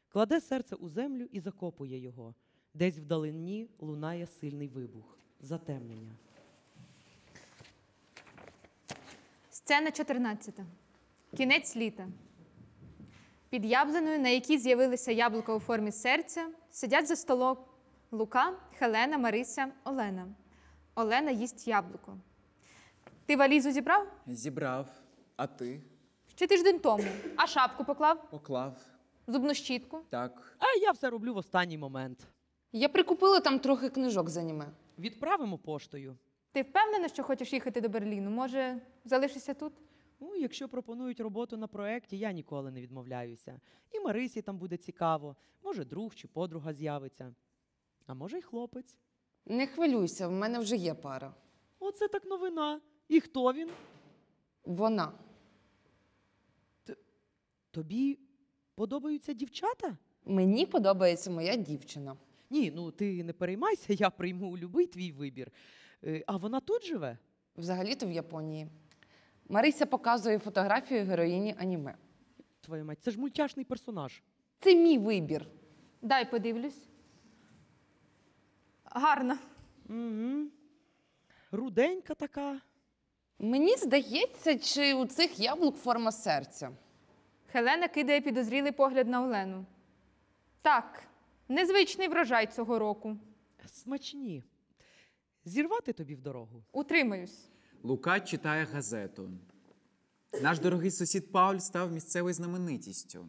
Кладе серце у землю і закопує його. Десь вдалині лунає сильний вибух. Затемнення. Сцена 14. Кінець літа. Під яблуною, на якій з'явилися яблука у формі серця, сидять за столом Лука, Хелена, Марися, Олена. Олена їсть яблуко. Ти валізу зібрав? Зібрав. А ти? Ще тиждень тому. А шапку поклав? Поклав. Зубну щітку? Так. А я все роблю в останній момент. Я прикупила там трохи книжок з аніме. Відправимо поштою. Ти впевнена, що хочеш їхати до Берліну? Може, залишишся тут? Ну, якщо пропонують роботу на проєкті, я ніколи не відмовляюся. І Марисі там буде цікаво. Може, друг чи подруга з'явиться. А може, й хлопець. Не хвилюйся, в мене вже є пара. Оце так новина. І хто він? Вона. Тобі подобаються дівчата? Мені подобається моя дівчина. Ні, ну ти не переймайся, я прийму любий твій вибір. А вона тут живе? Взагалі-то в Японії. Марися показує фотографію героїні аніме. Твоя мать, це ж мультяшний персонаж. Це мій вибір. Дай подивлюсь. Гарна. Угу. Руденька така. Мені здається, чи у цих яблук форма серця. Хелена кидає підозрілий погляд на Олену. Так, незвичний врожай цього року. Смачні. Зірвати тобі в дорогу? Утримаюсь. Лука читає газету. Наш дорогий сусід Пауль став місцевою знаменитістю.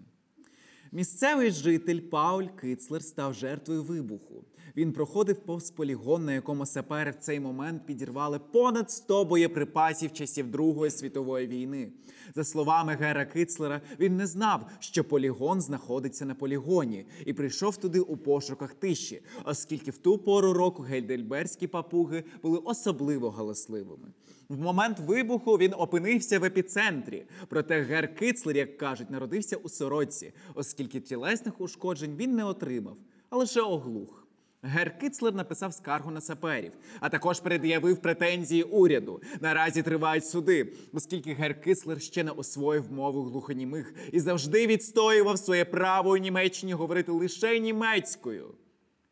Місцевий житель Пауль Кицлер став жертвою вибуху. Він проходив повз полігон, на якому сапери в цей момент підірвали понад 100 боєприпасів часів Другої світової війни. За словами Гера Кицлера, він не знав, що полігон знаходиться на полігоні, і прийшов туди у пошуках тиші, оскільки в ту пору року гайдельберзькі папуги були особливо галасливими. В момент вибуху він опинився в епіцентрі. Проте Гер Кицлер, як кажуть, народився у сорочці, оскільки тілесних ушкоджень він не отримав, а лише оглух. Гер Кицлер написав скаргу на саперів, а також пред'явив претензії уряду. Наразі тривають суди, оскільки Гер Кицлер ще не освоїв мову глухонімих і завжди відстоював своє право у Німеччині говорити лише німецькою.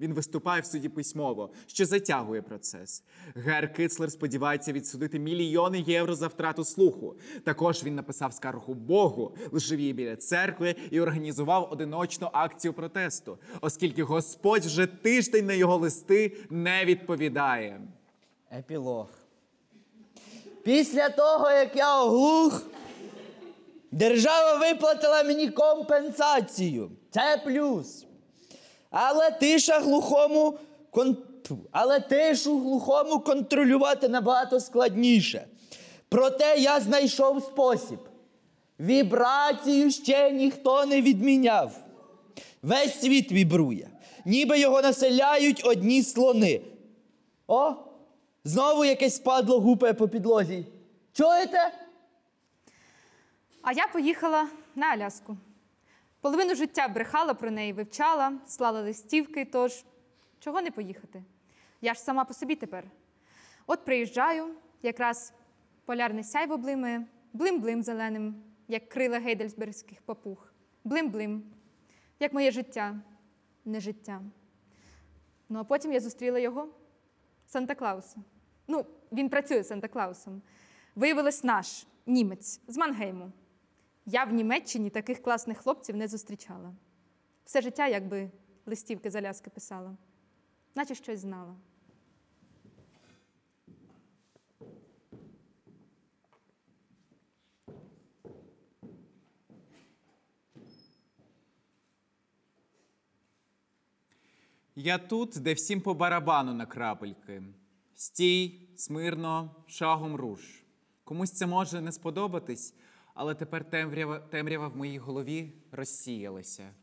Він виступає в суді письмово, що затягує процес. Гер Кицлер сподівається відсудити мільйони євро за втрату слуху. Також він написав скаргу Богу, лежив біля церкви і організував одиночну акцію протесту, оскільки Господь вже тиждень на його листи не відповідає. Епілог. Після того, як я оглух, держава виплатила мені компенсацію. Це плюс. Але тишу глухому контролювати набагато складніше. Проте я знайшов спосіб. Вібрацію ще ніхто не відміняв. Весь світ вібрує. Ніби його населяють одні слони. О, знову якесь падло гупає по підлозі. Чуєте? А я поїхала на Аляску. Половину життя брехала про неї, вивчала, слала листівки, тож чого не поїхати? Я ж сама по собі тепер. От приїжджаю, якраз полярне сяйво блимає, блим-блим зеленим, як крила гейдельберзьких папуг. Блим-блим, як моє життя, не життя. Ну, а потім я зустріла його, Санта-Клауса. Ну, він працює Санта-Клаусом. Виявилось, наш, німець, з Мангейму. Я в Німеччині таких класних хлопців не зустрічала. Все життя, якби листівки з Аляски писала. Наче щось знала. Я тут, де всім по барабану на крапельки. Стій, смирно, шагом руш. Комусь це може не сподобатись, але тепер темрява в моїй голові розсіялася.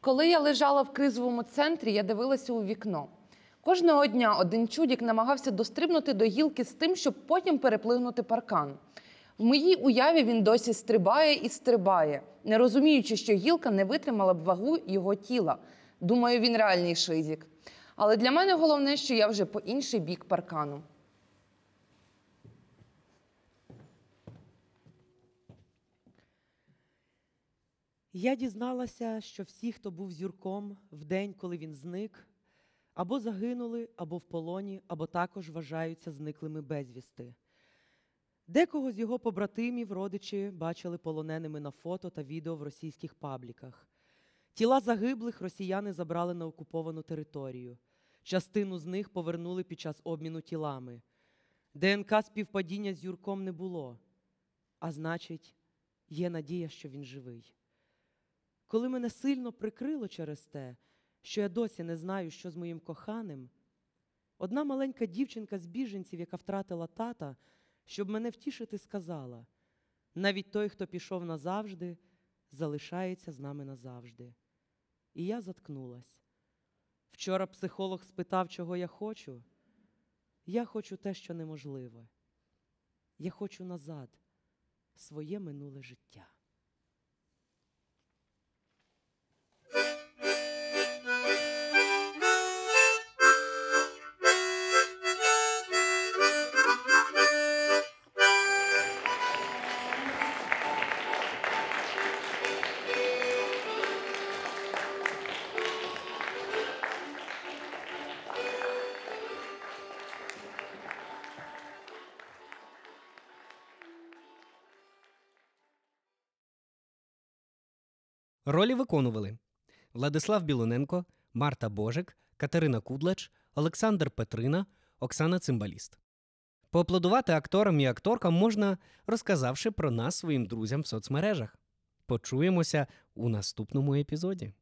Коли я лежала в кризовому центрі, я дивилася у вікно. Кожного дня один чудік намагався дострибнути до гілки з тим, щоб потім переплигнути паркан. В моїй уяві він досі стрибає і стрибає, не розуміючи, що гілка не витримала б вагу його тіла. Думаю, він реальний шизік. Але для мене головне, що я вже по інший бік паркану. Я дізналася, що всі, хто був з Юрком в день, коли він зник, або загинули, або в полоні, або також вважаються зниклими безвісти. Декого з його побратимів родичі бачили полоненими на фото та відео в російських пабліках. Тіла загиблих росіяни забрали на окуповану територію. Частину з них повернули під час обміну тілами. ДНК співпадіння з Юрком не було. А значить, є надія, що він живий. Коли мене сильно прикрило через те, що я досі не знаю, що з моїм коханим. Одна маленька дівчинка з біженців, яка втратила тата, щоб мене втішити, сказала: навіть той, хто пішов назавжди, залишається з нами назавжди. І я заткнулась. Вчора психолог спитав, чого я хочу. Я хочу те, що неможливе. Я хочу назад своє минуле життя. Ролі виконували Владислав Білоненко, Марта Божик, Катерина Кудлач, Олександр Петрина, Оксана Цимбаліст. Поаплодувати акторам і акторкам можна, розказавши про нас своїм друзям в соцмережах. Почуємося у наступному епізоді.